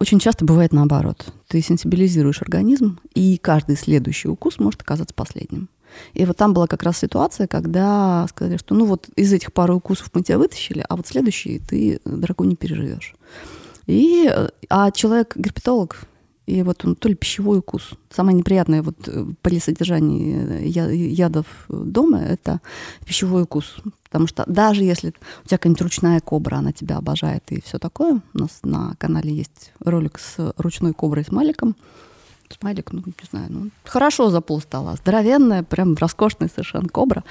Очень часто бывает наоборот. Ты сенсибилизируешь организм, и каждый следующий укус может оказаться последним. И вот там была как раз ситуация, когда сказали, что из этих пары укусов мы тебя вытащили, а вот следующий ты, дорогой, не переживешь. А человек-герпетолог, и вот он то ли пищевой укус. Самое неприятное при содержании ядов дома — это пищевой укус. Потому что даже если у тебя какая-нибудь ручная кобра, она тебя обожает и все такое. У нас на канале есть ролик с ручной коброй с Маликом. Смайлик, не знаю, хорошо за пол стола. Здоровенная, прям роскошная совершенно кобра.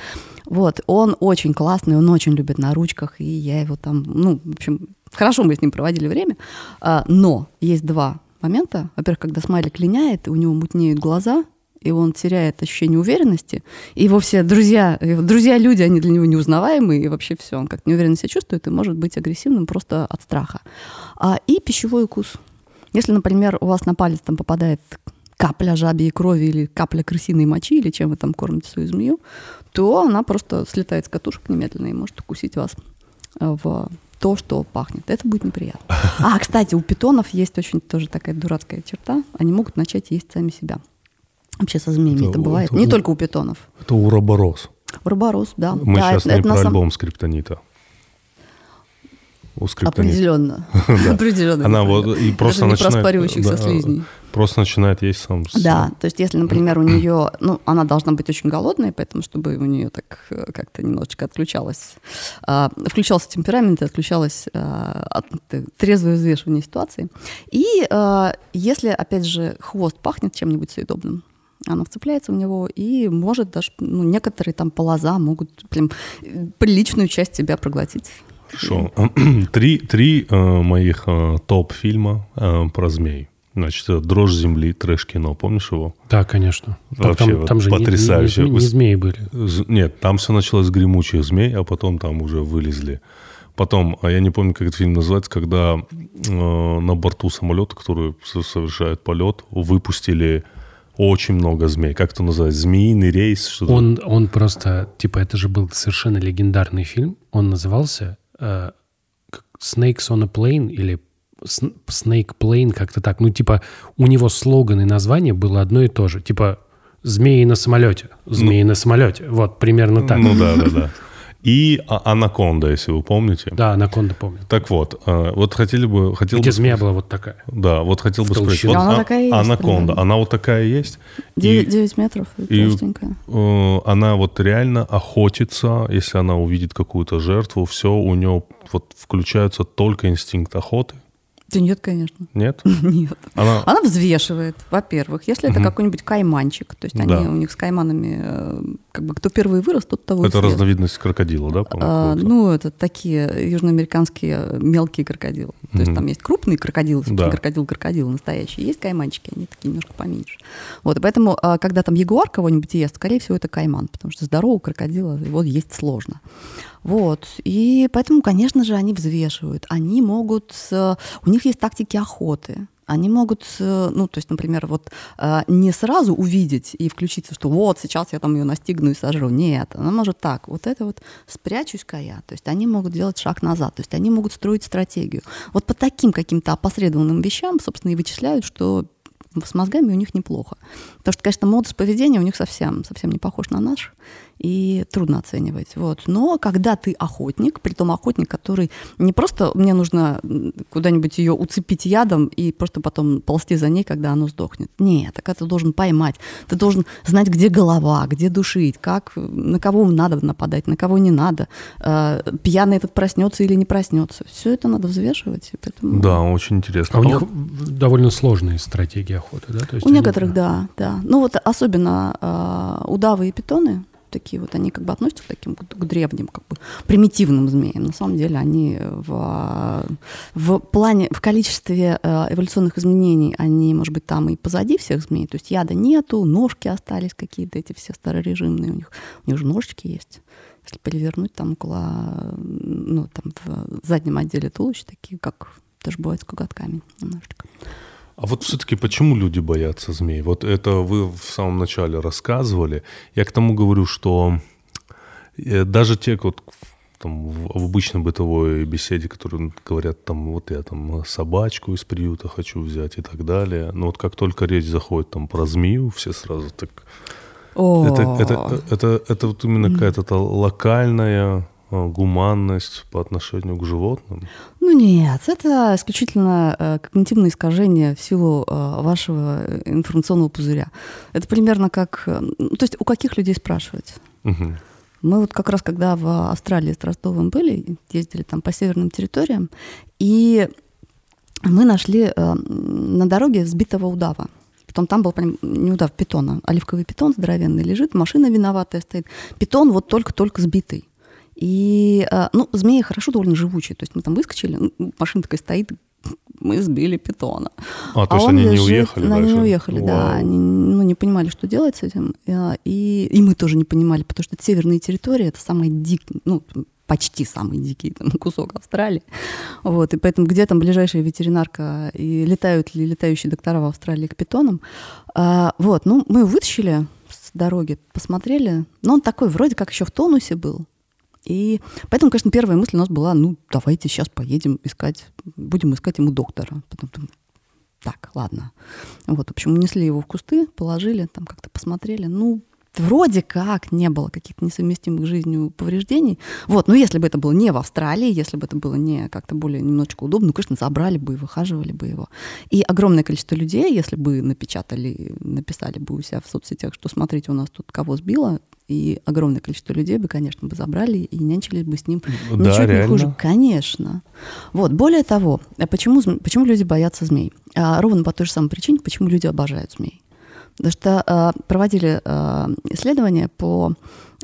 Вот, он очень классный, он очень любит на ручках, и я его там, в общем, хорошо мы с ним проводили время. Но есть два момента. Во-первых, когда Смайлик линяет, у него мутнеют глаза, и он теряет ощущение уверенности, и его все друзья-люди, они для него неузнаваемые, и вообще все, он как-то неуверенно себя чувствует и может быть агрессивным просто от страха. И пищевой укус. Если, например, у вас на палец там попадает капля жабьей крови или капля крысиной мочи, или чем вы там кормите свою змею, то она просто слетает с катушек немедленно и может укусить вас в то, что пахнет. Это будет неприятно. А, кстати, у питонов есть очень тоже такая дурацкая черта. Они могут начать есть сами себя. Вообще со змеями это бывает. Не только у питонов. Это уроборос. Уроборос, да. Мы да, сейчас это, не это про альбом скриптонита. Определенно. Определенно. Она вот и просто начинает... Про спаривающихся слизней. Просто начинает есть сам. Да, то есть если, например, у нее... Ну, она должна быть очень голодной, поэтому чтобы у нее так как-то немножечко отключалось... Включался темперамент и отключалось трезвое взвешивание ситуации. И если, опять же, хвост пахнет чем-нибудь съедобным, она вцепляется в него и может даже... Ну, некоторые там полоза могут прям приличную часть себя проглотить. Хорошо. Три моих топ-фильма про змей. Значит, «Дрожь земли», трэш-кино. Помнишь его? Да, конечно. Вообще там, там же потрясающе. Не змеи были. Нет, там все началось с гремучих змей, а потом там уже вылезли. Потом, я не помню, как этот фильм называется, когда на борту самолета, который совершает полет, выпустили... Очень много змей. Как это называется? Змеиный рейс? Что-то. Он просто... Типа, это же был совершенно легендарный фильм. Он назывался «Snakes on a Plane» или «Snake Plane», как-то так. Ну, типа, у него слоган и название было одно и то же. Типа, «Змеи на самолете». «Змеи на самолете». Вот, примерно так. Ну, да. И «Анаконда», если вы помните. Да, «Анаконда» помню. Так вот, вот хотел бы... Где змея была вот такая. Да, вот хотел бы спросить. Вот она такая есть. «Анаконда», она вот такая есть. 9 метров, толстенькая. Она вот реально охотится, если она увидит какую-то жертву, все, у нее вот включается только инстинкт охоты. Да нет, конечно. Нет? Нет. Она взвешивает, во-первых. Если это какой-нибудь кайманчик, то есть они у них с кайманами, как бы кто первый вырос, тот того и съест. Разновидность крокодила, да? Ну, это такие южноамериканские мелкие крокодилы. То есть там есть крупные крокодилы, крокодил-крокодил настоящий. Есть кайманчики, они такие немножко поменьше. Вот, и поэтому, когда там ягуар кого-нибудь ест, скорее всего, это кайман, потому что здорового крокодила его есть сложно. Вот. И поэтому, конечно же, они взвешивают. Они могут... У них есть тактики охоты. Они могут, ну, то есть, например, вот не сразу увидеть и включиться, что вот, сейчас я там ее настигну и сожру. Нет, она может так, вот это вот спрячусь-ка я. То есть они могут делать шаг назад, то есть они могут строить стратегию. Вот по таким каким-то опосредованным вещам, собственно, и вычисляют, что с мозгами у них неплохо. Потому что, конечно, модус поведения у них совсем не похож на наш. И трудно оценивать. Вот. Но когда ты охотник, притом охотник, который не просто мне нужно куда-нибудь ее уцепить ядом и просто потом ползти за ней, когда оно сдохнет. Нет, так ты должен поймать. Ты должен знать, где голова, где душить, как, на кого надо нападать, на кого не надо. Пьяный этот проснется или не проснется. Все это надо взвешивать. Поэтому... Да, очень интересно. А у них довольно сложные стратегии охоты, да? То есть у некоторых, да. Ну вот особенно удавы и питоны, такие вот, они как бы относятся к таким к древним, как бы примитивным змеям. На самом деле они в плане, в количестве эволюционных изменений, они, может быть, там и позади всех змей. То есть яда нету, ножки остались какие-то, эти все старорежимные у них же ножички есть. Если перевернуть, там около, ну, там в заднем отделе туловища такие, как даже бывает с коготками немножечко. А вот все-таки почему люди боятся змей? Вот это вы в самом начале рассказывали. Я к тому говорю, что даже те, вот, там, в обычной бытовой беседе, которые говорят, там, вот я там собачку из приюта хочу взять и так далее. Но вот как только речь заходит там, про змею, все сразу так... Это вот именно какая-то локальная... гуманность по отношению к животным? Ну нет, это исключительно когнитивное искажение в силу вашего информационного пузыря. Это примерно как... То есть у каких людей спрашивать? Угу. Мы вот как раз, когда в Австралии с Дроздовым были, ездили там по северным территориям, и мы нашли на дороге сбитого удава. Там был прям не удав, питона. Оливковый питон здоровенный лежит, машина виноватая стоит. Питон вот только-только сбитый. И, ну, змеи хорошо довольно живучие. То есть мы там выскочили, машина такая стоит, мы сбили питона. То есть они не уехали дальше? Они не уехали, да. Они не понимали, что делать с этим. И мы тоже не понимали, потому что это северные территории, это самая дикая, ну, почти самый дикий там, кусок Австралии. Вот, и поэтому где там ближайшая ветеринарка, и летают ли летающие доктора в Австралии к питонам. Вот, ну, мы вытащили с дороги, посмотрели, но он такой вроде как еще в тонусе был. И поэтому, конечно, первая мысль у нас была, ну, давайте сейчас поедем искать, будем искать ему доктора. Потом, так, ладно. Вот, в общем, унесли его в кусты, положили, там как-то посмотрели, ну, вроде как не было каких-то несовместимых с жизнью повреждений. Вот, но если бы это было не в Австралии, если бы это было не как-то более немножечко удобно, ну, конечно, забрали бы и выхаживали бы его. И огромное количество людей, если бы напечатали, написали бы у себя в соцсетях, что смотрите, у нас тут кого сбило, и огромное количество людей бы, конечно, бы забрали и нянчились бы с ним. Да, ничего реально. Не хуже, конечно. Вот, более того, почему люди боятся змей? Ровно по той же самой причине, почему люди обожают змей. Потому что проводили исследования по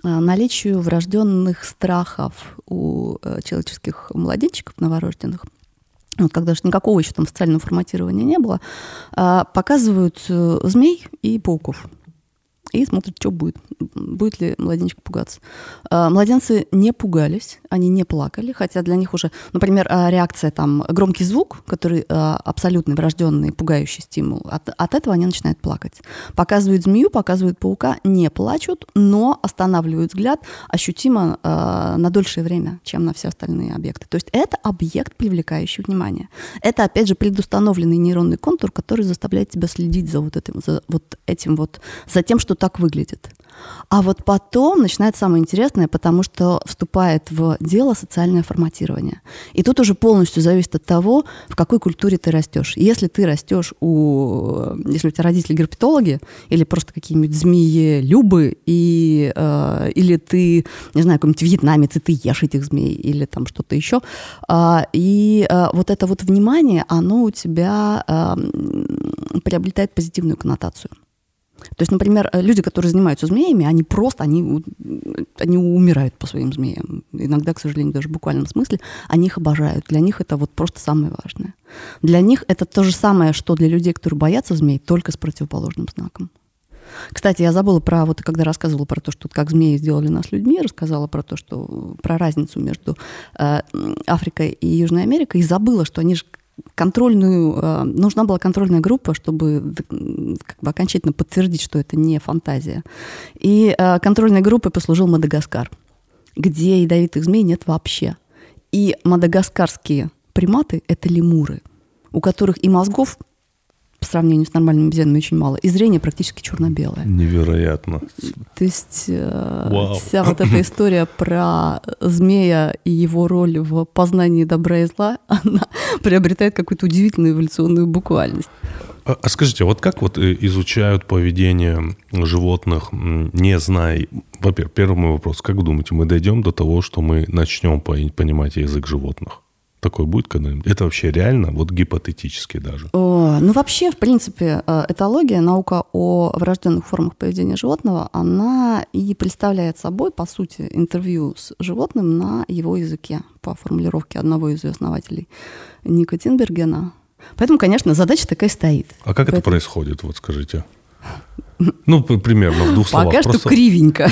наличию врожденных страхов у человеческих младенчиков новорожденных. Вот, когда же никакого еще там социального форматирования не было, показывают змей и пауков. И смотрят, что будет. Будет ли младенчик пугаться. Младенцы не пугались, они не плакали, хотя для них уже, например, реакция, там, громкий звук, который абсолютно врожденный, пугающий стимул, от этого они начинают плакать. Показывают змею, показывают паука, не плачут, но останавливают взгляд ощутимо на дольшее время, чем на все остальные объекты. То есть это объект, привлекающий внимание. Это, опять же, предустановленный нейронный контур, который заставляет тебя следить за тем, что так выглядит. А вот потом начинается самое интересное, потому что вступает в дело социальное форматирование. И тут уже полностью зависит от того, в какой культуре ты растешь. Если ты растешь если у тебя родители герпетологи, или просто какие-нибудь змеи-любы, или ты, не знаю, какой-нибудь вьетнамец, и ты ешь этих змей, или там что-то еще. Вот это вот внимание, оно у тебя приобретает позитивную коннотацию. То есть, например, люди, которые занимаются змеями, они умирают по своим змеям. Иногда, к сожалению, даже в буквальном смысле, они их обожают. Для них это вот просто самое важное. Для них это то же самое, что для людей, которые боятся змей, только с противоположным знаком. Кстати, я забыла когда рассказывала про то, что как змеи сделали нас людьми, рассказала про разницу между Африкой и Южной Америкой, и забыла, что они же нужна была контрольная группа, чтобы окончательно подтвердить, что это не фантазия. И контрольной группой послужил Мадагаскар, где ядовитых змей нет вообще. И мадагаскарские приматы — это лемуры, у которых и мозгов, по сравнению с нормальными обезьянами, очень мало, и зрение практически черно-белое. Невероятно. То есть вся вот эта история про змея и его роль в познании добра и зла, она приобретает какую-то удивительную эволюционную буквальность. А скажите, вот как вот изучают поведение животных, не зная... Во-первых, первый мой вопрос. Как вы думаете, мы дойдем до того, что мы начнем понимать язык животных? Такое будет когда-нибудь? Это вообще реально? Вот гипотетически даже. Вообще, в принципе, этология, наука о врожденных формах поведения животного, она и представляет собой, по сути, интервью с животным на его языке, по формулировке одного из ее основателей, Ника Тинбергена. Поэтому, конечно, задача такая стоит. А как это происходит, вот скажите? Примерно в двух словах. Пока просто... что кривенько.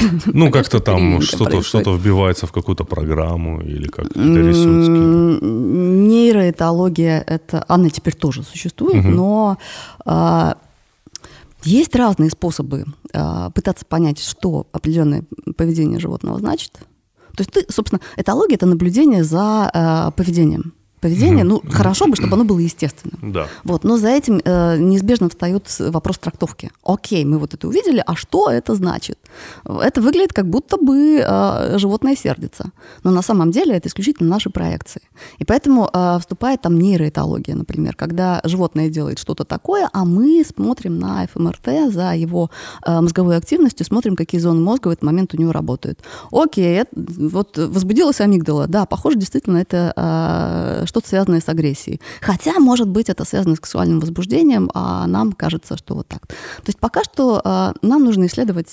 Как-то там что-то вбивается в какую-то программу или как-то рисуется. Нейроэтология, она теперь тоже существует, но есть разные способы пытаться понять, что определенное поведение животного значит. То есть, собственно, этология – это наблюдение за поведением. Поведение, хорошо бы, чтобы оно было естественным. Да. Вот, но за этим неизбежно встает вопрос трактовки. Окей, мы вот это увидели, а что это значит? Это выглядит, как будто бы животное сердится. Но на самом деле это исключительно наши проекции. И поэтому вступает там нейроэтология, например, когда животное делает что-то такое, а мы смотрим на ФМРТ за его мозговой активностью, смотрим, какие зоны мозга в этот момент у него работают. Окей, вот возбудилась амигдала. Да, похоже, действительно, это... что-то связанное с агрессией. Хотя, может быть, это связано с сексуальным возбуждением, а нам кажется, что вот так. То есть пока что нам нужно исследовать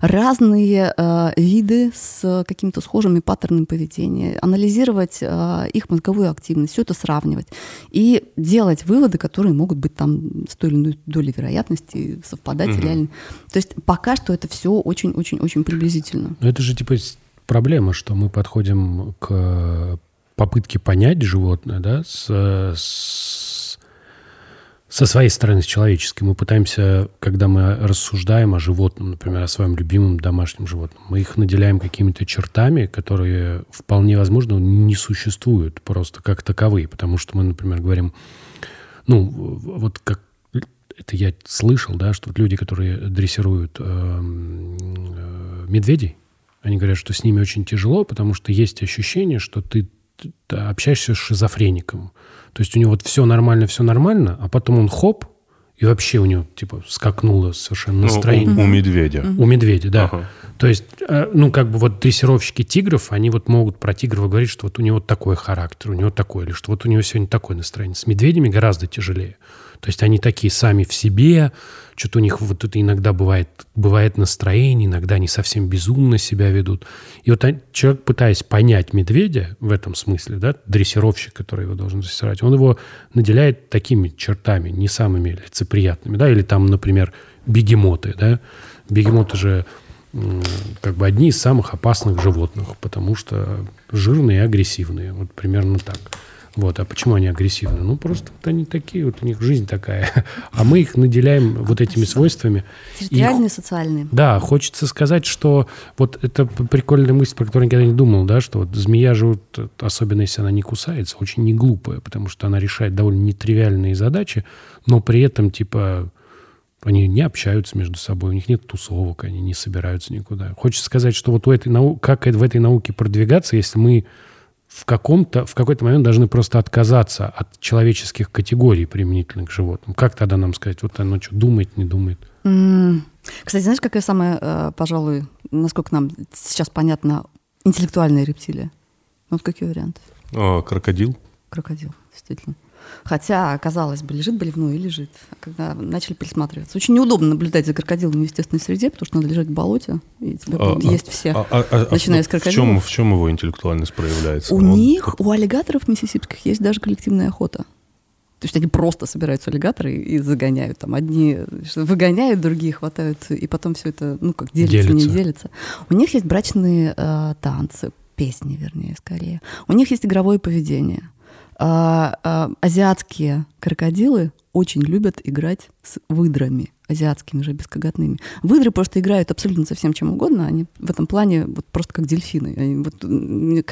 разные виды с какими-то схожими паттернами поведения, анализировать их мозговую активность, все это сравнивать и делать выводы, которые могут быть там с той или иной долей вероятности совпадать реально. То есть пока что это все очень-очень-очень приблизительно. Но это же типа проблема, что мы подходим к попытке понять животное, да, со своей стороны, с человеческой. Мы пытаемся, когда мы рассуждаем о животном, например, о своем любимом домашнем животном, мы их наделяем какими-то чертами, которые вполне возможно не существуют просто как таковые. Потому что мы, например, говорим, ну, вот как это я слышал, да, что люди, которые дрессируют медведей, они говорят, что с ними очень тяжело, потому что есть ощущение, что ты общаешься с шизофреником. То есть у него вот все нормально, а потом он хоп, и вообще у него типа скакнуло совершенно настроение. Ну, у медведя. У медведя, да. Ага. То есть, ну, как бы вот дрессировщики тигров, они вот могут про тигров говорить, что вот у него такой характер, у него такой, или что вот у него сегодня такое настроение. С медведями гораздо тяжелее. То есть они такие сами в себе, что-то у них вот это иногда бывает настроение, иногда они совсем безумно себя ведут. И вот человек, пытаясь понять медведя в этом смысле, да, дрессировщик, который его должен дрессировать, он его наделяет такими чертами, не самыми лицеприятными, да, или там, например, бегемоты, да. Бегемоты же как бы одни из самых опасных животных, потому что жирные и агрессивные, вот примерно так. Вот. А почему они агрессивны? Ну, просто вот они такие, вот у них жизнь такая. А мы их наделяем вот этими свойствами. Территориальные, социальные. Да, хочется сказать, что вот это прикольная мысль, про которую я никогда не думал, да, что вот змея живет, особенно если она не кусается, очень не глупая, потому что она решает довольно нетривиальные задачи, но при этом, типа, они не общаются между собой, у них нет тусовок, они не собираются никуда. Хочется сказать, что вот у этой науки, как в этой науке продвигаться, если мы в какой-то момент должны просто отказаться от человеческих категорий, применительных к животным. Как тогда нам сказать, вот оно что, думает, не думает? Кстати, знаешь, какая самая, пожалуй, насколько нам сейчас понятно, интеллектуальная рептилия? Вот какие варианты? Крокодил. Крокодил, действительно. Хотя, казалось бы, лежит боливну и лежит. А когда начали присматриваться, очень неудобно наблюдать за крокодилом в естественной среде, потому что надо лежать в болоте, и тебя будут есть все, начиная с крокодилов. В чем его интеллектуальность проявляется? У аллигаторов миссисипских есть даже коллективная охота. То есть они просто собираются аллигаторы и загоняют. Там одни выгоняют, другие хватают, и потом все это, ну, как делится, не делится. У них есть брачные танцы, песни, вернее, скорее. У них есть игровое поведение. Азиатские крокодилы очень любят играть с выдрами, азиатскими же, бескоготными. Выдры просто играют абсолютно со всем чем угодно, они в этом плане вот просто как дельфины. Они вот, не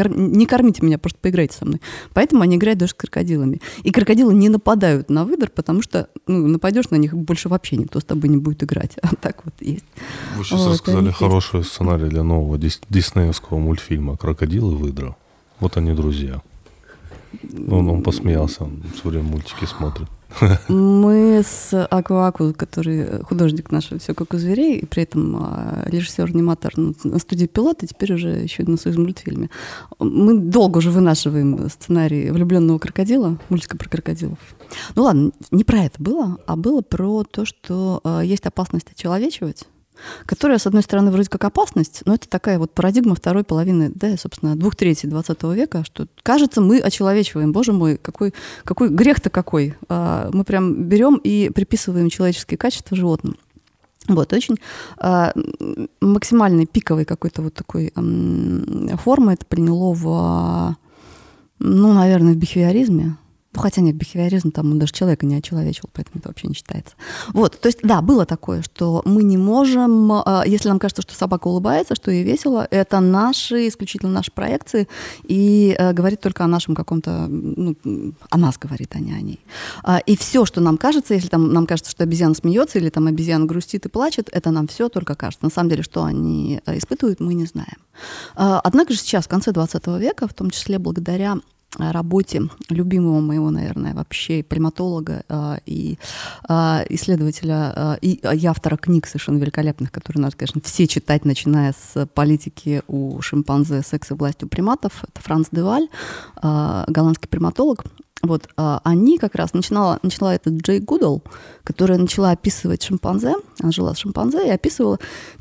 кормите меня, просто поиграйте со мной. Поэтому они играют даже с крокодилами. И крокодилы не нападают на выдр, потому что нападешь на них, больше вообще никто с тобой не будет играть. А так вот есть. Вы сейчас рассказали хороший сценарий для нового диснеевского мультфильма «Крокодил и выдра». Вот они друзья. Он посмеялся, он все время мультики смотрит. Мы с Акваку, который художник наш «Все как у зверей», и при этом режиссер-аниматор на студии «Пилот», и теперь уже еще и на своем мультфильме. Мы долго уже вынашиваем сценарий «Влюбленного крокодила», мультика про крокодилов. Ну ладно, не про это было, а было про то, что есть опасность очеловечивать, которая, с одной стороны, вроде как опасность, но это такая вот парадигма второй половины, да, собственно, 2/3 XX века, что, кажется, мы очеловечиваем. Боже мой, какой грех-то какой. Мы прям берем и приписываем человеческие качества животным. Вот, очень максимальной пиковой какой-то вот такой формы это приняло наверное, в бихевиоризме. Ну, хотя нет, бихевиоризм, там он даже человека не очеловечил, поэтому это вообще не считается. Вот, то есть, да, было такое, что мы не можем, если нам кажется, что собака улыбается, что ей весело, это исключительно наши проекции, и говорит только о нашем каком-то, о нас говорит, а не о ней. И все, что нам кажется, если там нам кажется, что обезьяна смеется, или там обезьяна грустит и плачет, это нам все только кажется. На самом деле, что они испытывают, мы не знаем. Однако же сейчас, в конце 20 века, в том числе благодаря работе любимого моего, наверное, вообще приматолога и исследователя и автора книг совершенно великолепных, которые надо, конечно, все читать, начиная с «Политики у шимпанзе, секса, власть у приматов». Это Франс де Валь, голландский приматолог. Вот, они как раз начала это Джейн Гудолл, которая начала описывать шимпанзе, она жила с шимпанзе и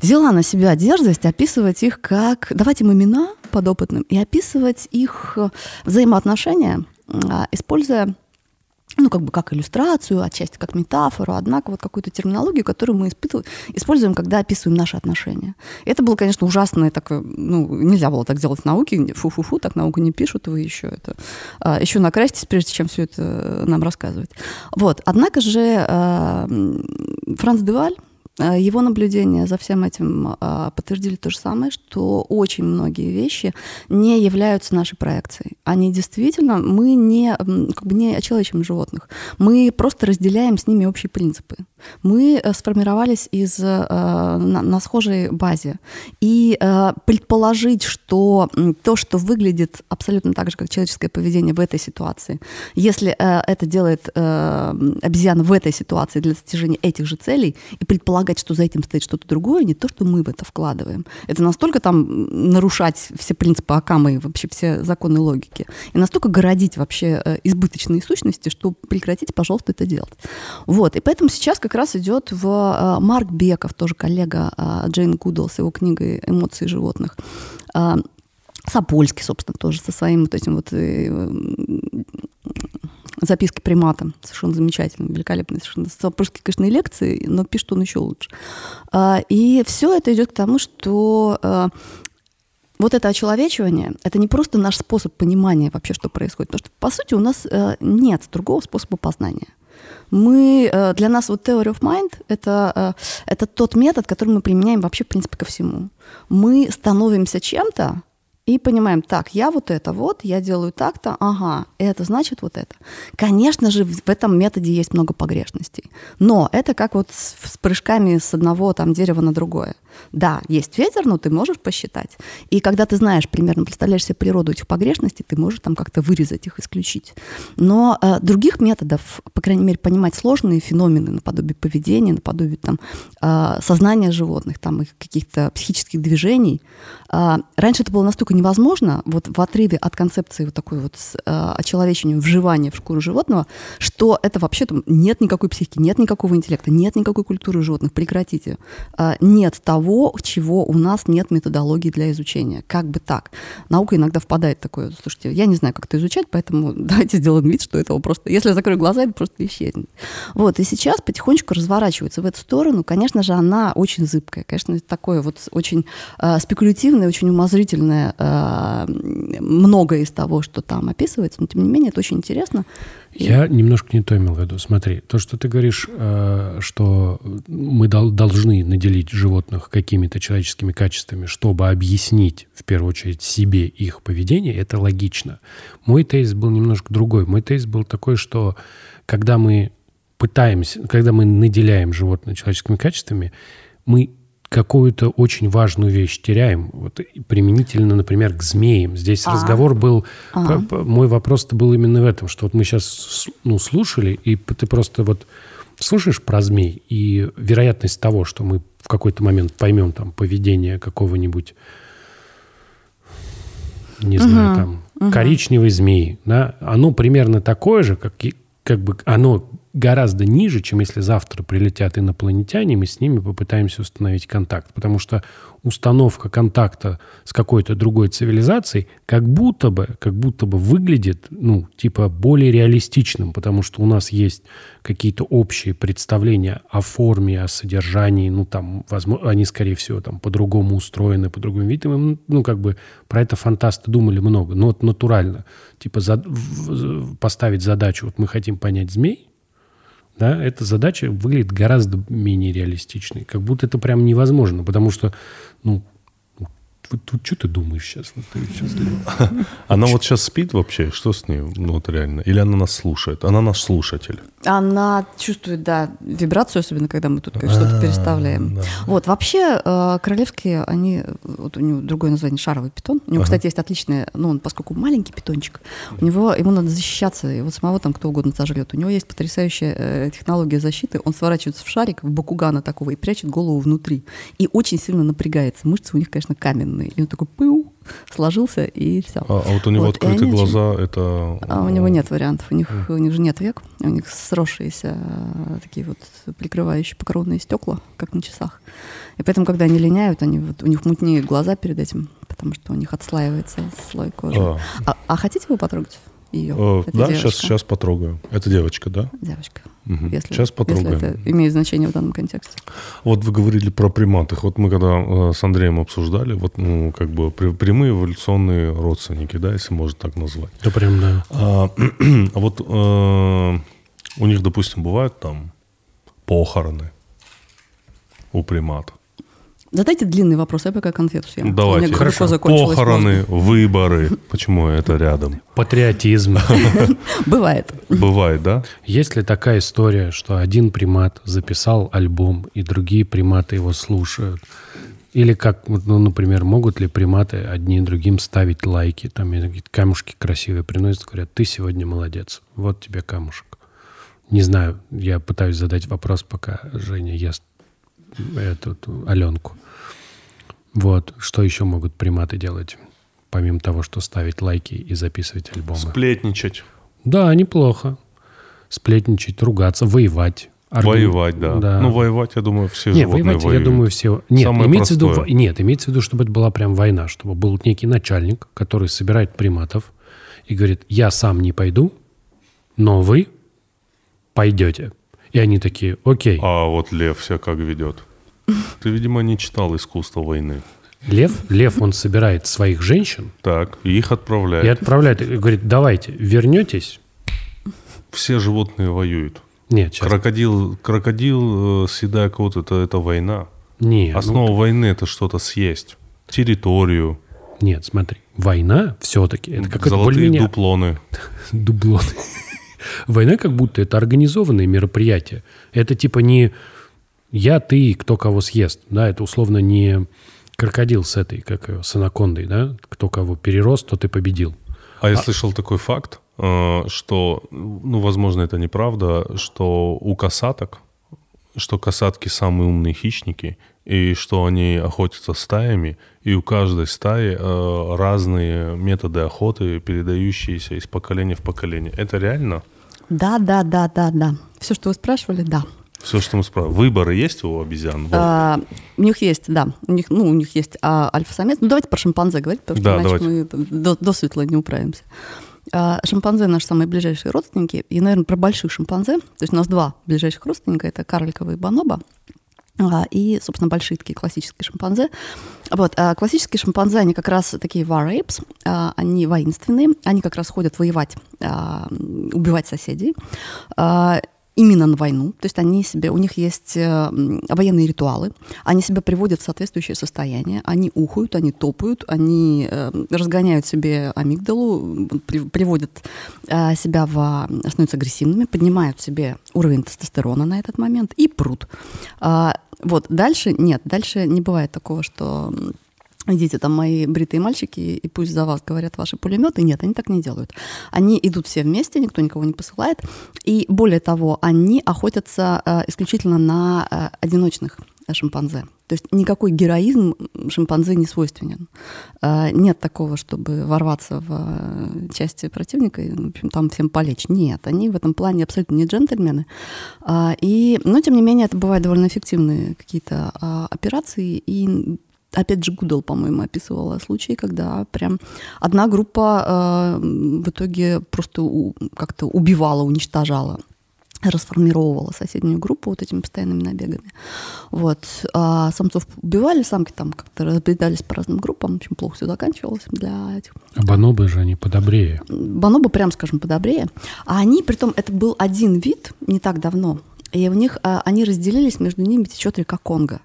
взяла на себя дерзость описывать их как, давать им имена подопытным и описывать их взаимоотношения, используя ну, как бы как иллюстрацию, отчасти как метафору, однако вот какую-то терминологию, которую мы используем, когда описываем наши отношения. Это было, конечно, ужасно, такое, ну, нельзя было так делать в науке, фу-фу-фу, так науку не пишут, вы еще это, еще накраситесь, прежде чем все это нам рассказывать. Вот, однако же Франс де Валь, его наблюдения за всем этим подтвердили то же самое, что очень многие вещи не являются нашей проекцией. Они действительно, мы не очеловечим животных, мы просто разделяем с ними общие принципы. Мы сформировались на схожей базе. И предположить, что то, что выглядит абсолютно так же, как человеческое поведение в этой ситуации, если это делает обезьяна в этой ситуации для достижения этих же целей, и предполагать, что за этим стоит что-то другое, не то, что мы в это вкладываем. Это настолько там нарушать все принципы Акамы и вообще все законы логики. И настолько городить вообще избыточные сущности, что прекратите, пожалуйста, это делать. Вот. И поэтому сейчас как раз идет в Марк Беков, тоже коллега Джейн Гудолл с его книгой «Эмоции животных». Сапольский, собственно, тоже со своим вот этим вот записки примата. Совершенно замечательно, великолепно. Совершенно Сапольский, конечно, и лекции, но пишет он еще лучше. И все это идет к тому, что вот это очеловечивание, это не просто наш способ понимания вообще, что происходит, потому что, по сути, у нас нет другого способа познания. Для нас вот theory of mind — это тот метод, который мы применяем вообще, в принципе, ко всему. Мы становимся чем-то и понимаем, так, я вот это вот, я делаю так-то, ага, это значит вот это. Конечно же, в этом методе есть много погрешностей, но это как вот с прыжками с одного там дерева на другое. Да, есть ветер, но ты можешь посчитать. И когда ты знаешь, примерно представляешь себе природу этих погрешностей, ты можешь там как-то вырезать их, исключить. Но других методов, по крайней мере, понимать сложные феномены наподобие поведения, наподобие там, сознания животных, там, их каких-то психических движений, раньше это было настолько невозможно, вот в отрыве от концепции вот такой вот очеловечения, вживания в шкуру животного, что это вообще там нет никакой психики, нет никакого интеллекта, нет никакой культуры животных, прекратите. Нет того, чего у нас нет методологии для изучения. Как бы так. Наука иногда впадает в такое, слушайте, я не знаю, как это изучать, поэтому давайте сделаем вид, что этого просто... Если я закрою глаза, это просто исчезнет. Вот, и сейчас потихонечку разворачивается в эту сторону. Конечно же, она очень зыбкая, конечно, такое вот очень спекулятивное, очень умозрительное многое из того, что там описывается, но, тем не менее, это очень интересно. Я немножко не то имел в виду. Смотри, то, что ты говоришь, что мы должны наделить животных какими-то человеческими качествами, чтобы объяснить, в первую очередь, себе их поведение, это логично. Мой тезис был немножко другой. Мой тезис был такой, что когда мы пытаемся, когда мы наделяем животных человеческими качествами, мы какую-то очень важную вещь теряем. Вот применительно, например, к змеям. Здесь разговор был... Мой вопрос-то был именно в этом, что вот мы сейчас слушали, и ты просто вот слушаешь про змей, и вероятность того, что мы в какой-то момент поймем там поведение какого-нибудь, не знаю, коричневой змеи, да, оно примерно такое же, как бы оно... гораздо ниже, чем если завтра прилетят инопланетяне, мы с ними попытаемся установить контакт. Потому что установка контакта с какой-то другой цивилизацией как будто бы выглядит, более реалистичным, потому что у нас есть какие-то общие представления о форме, о содержании, возможно, они, скорее всего, по-другому устроены, по другим видам. Про это фантасты думали много. Но вот натурально, поставить задачу, вот мы хотим понять змей, да, эта задача выглядит гораздо менее реалистичной. Как будто это прям невозможно, потому что, что ты думаешь сейчас? Она вот сейчас спит вообще? Что с ней? Реально. Или она нас слушает? Она наш слушатель. Она чувствует, да, вибрацию, особенно когда мы тут что-то переставляем. Да. Вот, вообще, королевские, они... Вот у него другое название — шаровый питон. У него, кстати, есть отличное... он, поскольку маленький питончик, ему надо защищаться, его самого там кто угодно сожрет. У него есть потрясающая технология защиты. Он сворачивается в шарик, в бакугана такого, и прячет голову внутри. И очень сильно напрягается. Мышцы у них, конечно, каменные. И он такой пыл, сложился, и все. А вот у него открытые глаза, это... А у него нет вариантов. У них же нет век. У них сросшиеся такие вот прикрывающие покровные стекла, как на часах. И поэтому, когда они линяют, у них мутнеют глаза перед этим, потому что у них отслаивается слой кожи. А хотите вы потрогать? ее. Да, сейчас потрогаю. Это девочка, да? Девочка. Угу. Сейчас потрогаем. Если это имеет значение в данном контексте. Вот вы говорили про приматов. Вот мы когда с Андреем обсуждали, вот ну, как бы прямые эволюционные родственники, да, если можно так назвать. Да, прям, да. У них, допустим, бывают там похороны у приматов. Задайте длинный вопрос, я пока конфету съем. Давайте. Хорошо. Похороны, выборы. Почему это рядом? Патриотизм. Бывает. Бывает, да? Есть ли такая история, что один примат записал альбом, и другие приматы его слушают? Или как, ну, например, могут ли приматы одни другим ставить лайки? Там какие-то камушки красивые приносят, говорят, ты сегодня молодец, вот тебе камушек. Не знаю, я пытаюсь задать вопрос, пока Женя ест эту Аленку. Вот. Что еще могут приматы делать? Помимо того, что ставить лайки и записывать альбомы. Сплетничать. Да, неплохо. Сплетничать, ругаться, воевать. Воевать, да. Да. Ну, воевать, я думаю, все животные воевать, воюют. Я думаю, все... Нет, имеется в виду... Нет, имеется в виду, чтобы это была прям война. Чтобы был некий начальник, который собирает приматов и говорит, я сам не пойду, но вы пойдете. И они такие, окей. А вот лев себя как ведет. Ты, видимо, не читал «Искусство войны». Лев, он собирает своих женщин. Так, и их отправляет. И отправляет, и говорит, давайте, вернетесь. Все животные воюют. Нет, сейчас. Крокодил съедая кого-то, это война. Нет. Основа войны – это что-то съесть. Территорию. Нет, смотри, война все-таки. Это как золотые дуплоны. Дублоны. Война как будто это организованное мероприятие. Это типа не я, ты, кто кого съест. Да, это условно не крокодил с этой, как ее, с анакондой. Да? Кто кого перерос, тот и победил. А я слышал такой факт, что, ну, возможно, это неправда, что у косаток, что косатки самые умные хищники, и что они охотятся стаями, и у каждой стаи разные методы охоты, передающиеся из поколения в поколение. Это реально? Да. Все, что вы спрашивали, да. Все, что мы спрашивали. Выборы есть у обезьян? У них есть, да. У них есть альфа-самец. Ну, давайте про шимпанзе говорить, потому что иначе мы до светла не управимся. Шимпанзе наши самые ближайшие родственники. И, наверное, про больших шимпанзе. То есть у нас два ближайших родственника. Это карликовые бонобо. И, собственно, большие такие классические шимпанзе. Вот, классические шимпанзе, они как раз такие war apes, они воинственные, они как раз ходят воевать, убивать соседей, именно на войну. То есть у них есть военные ритуалы, они себя приводят в соответствующее состояние, они ухают, они топают, они разгоняют себе амигдалу, приводят себя становятся агрессивными, поднимают себе уровень тестостерона на этот момент и прут. Вот, дальше не бывает такого, что... Идите, там мои бритые мальчики, и пусть за вас говорят ваши пулеметы. Нет, они так не делают. Они идут все вместе, никто никого не посылает. И более того, они охотятся исключительно на одиночных шимпанзе. То есть никакой героизм шимпанзе не свойственен. Нет такого, чтобы ворваться в части противника и, в общем, там всем полечь. Нет, они в этом плане абсолютно не джентльмены. Но, тем не менее, это бывают довольно эффективные какие-то операции. И опять же, Гудолл, по-моему, описывала случаи, когда прям одна группа в итоге просто как-то убивала, уничтожала, расформировала соседнюю группу вот этими постоянными набегами. Вот. А самцов убивали, самки там как-то разбредались по разным группам, очень плохо все заканчивалось для этих. А бонобо же они подобрее. Бонобо, прям скажем, подобрее. А они, притом, это был один вид не так давно, и у них они разделились, между ними течет река Конго.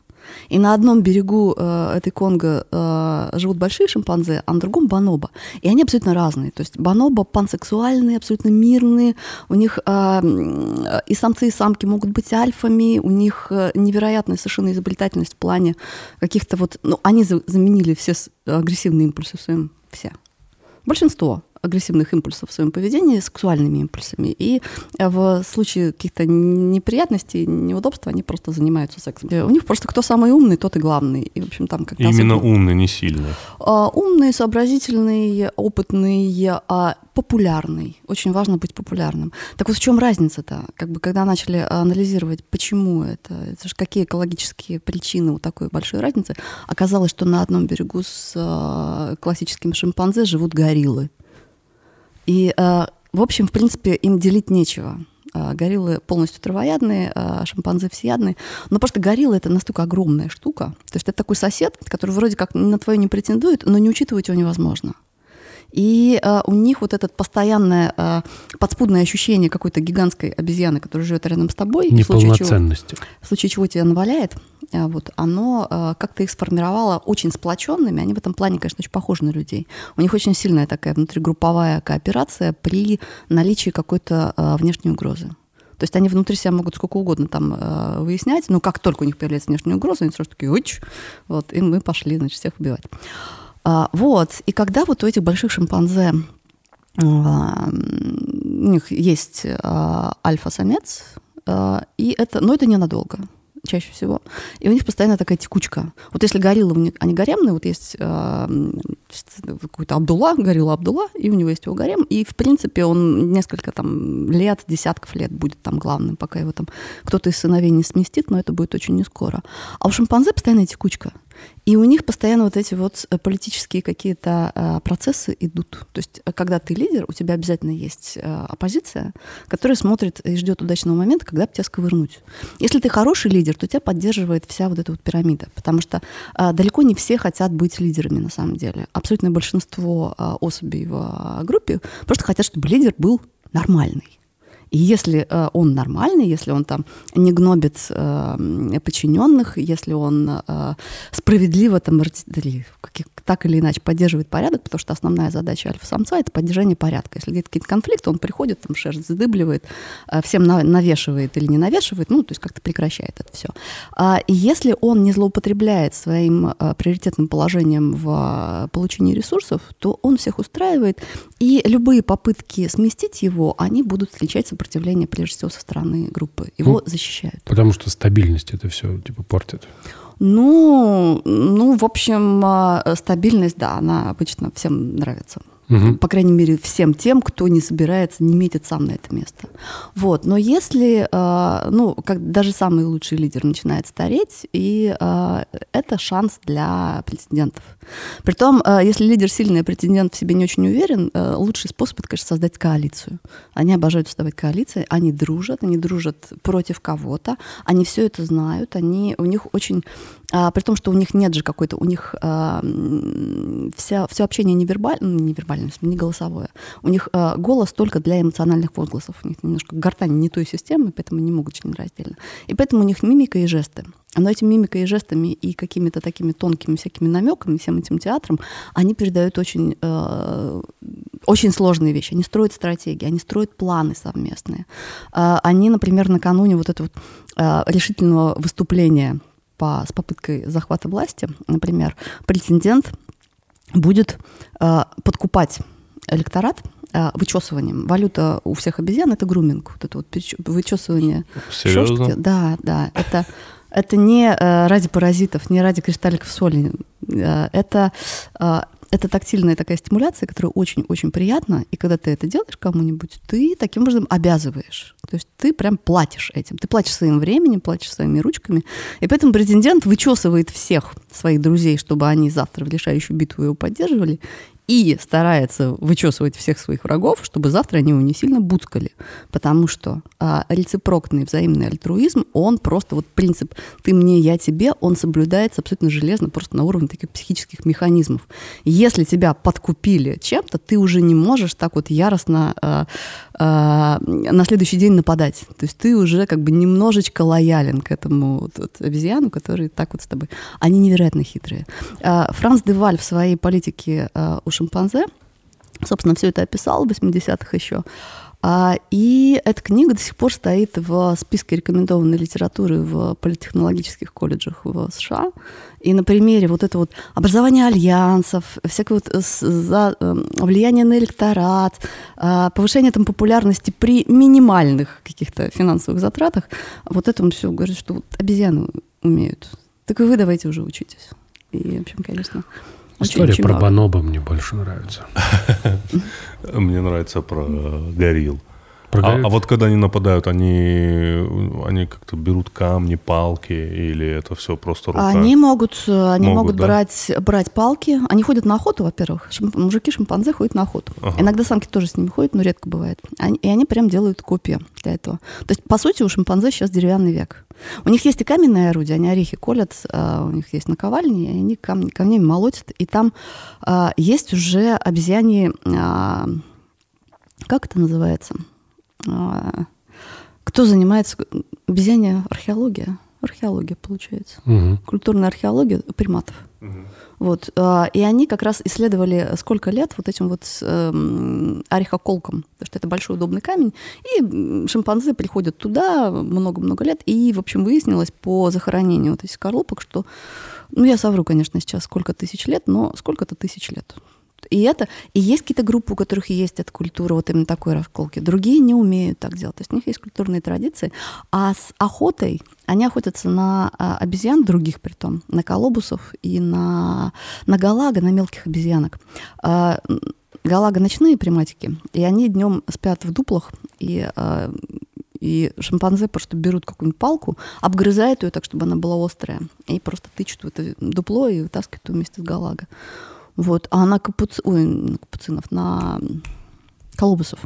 И на одном берегу этой Конго живут большие шимпанзе, а на другом бонобо. И они абсолютно разные. То есть бонобо пансексуальные, абсолютно мирные. У них и самцы, и самки могут быть альфами. У них невероятная совершенно изобретательность в плане каких-то вот... Ну, они заменили все агрессивные импульсы в своем... Все. Большинство агрессивных импульсов в своем поведении сексуальными импульсами. И в случае каких-то неприятностей, неудобств, они просто занимаются сексом. У них просто кто самый умный, тот и главный. И, в общем, там как именно особенно... умный, не сильный. Умный, сообразительный, опытный, популярный. Очень важно быть популярным. Так вот в чем разница-то? Как бы, когда начали анализировать, почему это же какие экологические причины у такой большой разницы, оказалось, что на одном берегу с классическими шимпанзе живут гориллы. И В общем, в принципе, им делить нечего. Гориллы полностью травоядные, шимпанзе всеядные. Но просто горилла — это настолько огромная штука. То есть это такой сосед, который вроде как на твое не претендует, но не учитывать его невозможно. И у них вот это постоянное подспудное ощущение какой-то гигантской обезьяны, которая живет рядом с тобой. Неполноценности. В случае чего тебя наваляет, вот, оно как-то их сформировало очень сплоченными. Они в этом плане, конечно, очень похожи на людей. У них очень сильная такая внутригрупповая кооперация при наличии какой-то внешней угрозы. То есть они внутри себя могут сколько угодно там выяснять, но как только у них появляется внешняя угроза, они сразу такие, вот, и мы пошли, значит, всех убивать. Вот. И когда вот у этих больших шимпанзе у них есть альфа-самец, и это, но это ненадолго, чаще всего. И у них постоянно такая текучка. Вот если гориллы, они гаремные, вот есть какой-то Абдулла, горилла Абдулла, и у него есть его гарем, и, в принципе, он несколько там лет, десятков лет будет там главным, пока его там кто-то из сыновей не сместит, но это будет очень нескоро. А у шимпанзе постоянная текучка. И у них постоянно вот эти вот политические какие-то процессы идут. То есть, когда ты лидер, у тебя обязательно есть оппозиция, которая смотрит и ждет удачного момента, когда бы тебя сковырнуть. Если ты хороший лидер, то тебя поддерживает вся вот эта вот пирамида. Потому что далеко не все хотят быть лидерами, на самом деле. Абсолютное большинство особей в группе просто хотят, чтобы лидер был нормальный. И если он нормальный, если он там не гнобит подчиненных, если он справедливо там, так или иначе поддерживает порядок, потому что основная задача альфа-самца — это поддержание порядка. Если где-то какие-то конфликты, он приходит, там шерсть задыбливает, всем навешивает или не навешивает, ну, то есть как-то прекращает это все. И если он не злоупотребляет своим приоритетным положением в получении ресурсов, то он всех устраивает, и любые попытки сместить его, они будут встречаться сопротивление, прежде всего, со стороны группы. Его защищают. Потому что стабильность это все типа портит. Ну, в общем, стабильность, да, она обычно всем нравится. Угу. По крайней мере, всем тем, кто не собирается, не метит сам на это место. Вот. Но если, ну, даже самый лучший лидер начинает стареть, и это шанс для претендентов. Притом, если лидер сильный, а претендент в себе не очень уверен, лучший способ, это, конечно, создать коалицию. Они обожают создавать коалиции, они дружат против кого-то, они все это знают, они, у них очень... При том, что у них нет же какой-то... У них все общение не голосовое. У них голос только для эмоциональных возгласов. У них немножко гортань не той системы, поэтому не могут членить раздельно. И поэтому у них мимика и жесты. Но этими мимикой и жестами и какими-то такими тонкими всякими намеками, всем этим театром, они передают очень, очень сложные вещи. Они строят стратегии, они строят планы совместные. Они, например, накануне вот этого решительного выступления с попыткой захвата власти, например, претендент будет подкупать электорат вычесыванием. Валюта у всех обезьян — это груминг. Вот это вот вычесывание. Серьезно? Шерстки. Да. Это не ради паразитов, не ради кристалликов соли. Это тактильная такая стимуляция, которая очень-очень приятна. И когда ты это делаешь кому-нибудь, ты таким образом обязываешь. То есть ты прям платишь этим. Ты платишь своим временем, платишь своими ручками. И поэтому претендент вычесывает всех своих друзей, чтобы они завтра в решающую битву его поддерживали. И старается вычесывать всех своих врагов, чтобы завтра они его не сильно буцкали. Потому что рецепрокный взаимный альтруизм, он просто, вот принцип «ты мне, я тебе», он соблюдается абсолютно железно, просто на уровне таких психических механизмов. Если тебя подкупили чем-то, ты уже не можешь так вот яростно на следующий день нападать. То есть ты уже как бы немножечко лоялен к этому вот обезьяну, который так вот с тобой. Они невероятно хитрые. Франс де Валь в своей политике у шимпанзе. Собственно, все это описал в 80-х еще. И эта книга до сих пор стоит в списке рекомендованной литературы в политтехнологических колледжах в США. И на примере вот это вот образование альянсов, всякое вот влияние на электорат, повышение там популярности при минимальных каких-то финансовых затратах, вот этому все говорят, что вот обезьяны умеют. Так и вы давайте уже учитесь. И, в общем, конечно... История очень про бонобо мне больше нравится. Мне нравится про горилл. А вот когда они нападают, они как-то берут камни, палки, или это все просто рука? Они могут брать палки. Они ходят на охоту, во-первых. Мужики-шимпанзе ходят на охоту. Ага. Иногда самки тоже с ними ходят, но редко бывает. И они прям делают копии для этого. То есть, по сути, у шимпанзе сейчас деревянный век. У них есть и каменные орудия, они орехи колят, у них есть наковальни, и они камнями молотят. И там есть уже обезьяне... Как это называется? Кто занимается обезьянья археология? Археология, получается. Угу. Культурная археология приматов. Угу. Вот. И они как раз исследовали сколько лет вот этим вот орехоколком, потому что это большой удобный камень. И шимпанзе приходят туда много-много лет. И, в общем, выяснилось по захоронению вот этих скорлупок, что... Ну, я совру, конечно, сейчас сколько тысяч лет, но сколько-то тысяч лет. И есть какие-то группы, у которых есть эта культура вот именно такой расколки. Другие не умеют так делать. То есть у них есть культурные традиции. А с охотой они охотятся на обезьян других притом, на колобусов и на галага, на мелких обезьянок. Галага ночные приматики, и они днем спят в дуплах, и шимпанзе просто берут какую-нибудь палку, обгрызают ее так, чтобы она была острая, и просто тычут в это дупло и вытаскивают ее вместе с галага. Вот, а на колобусов.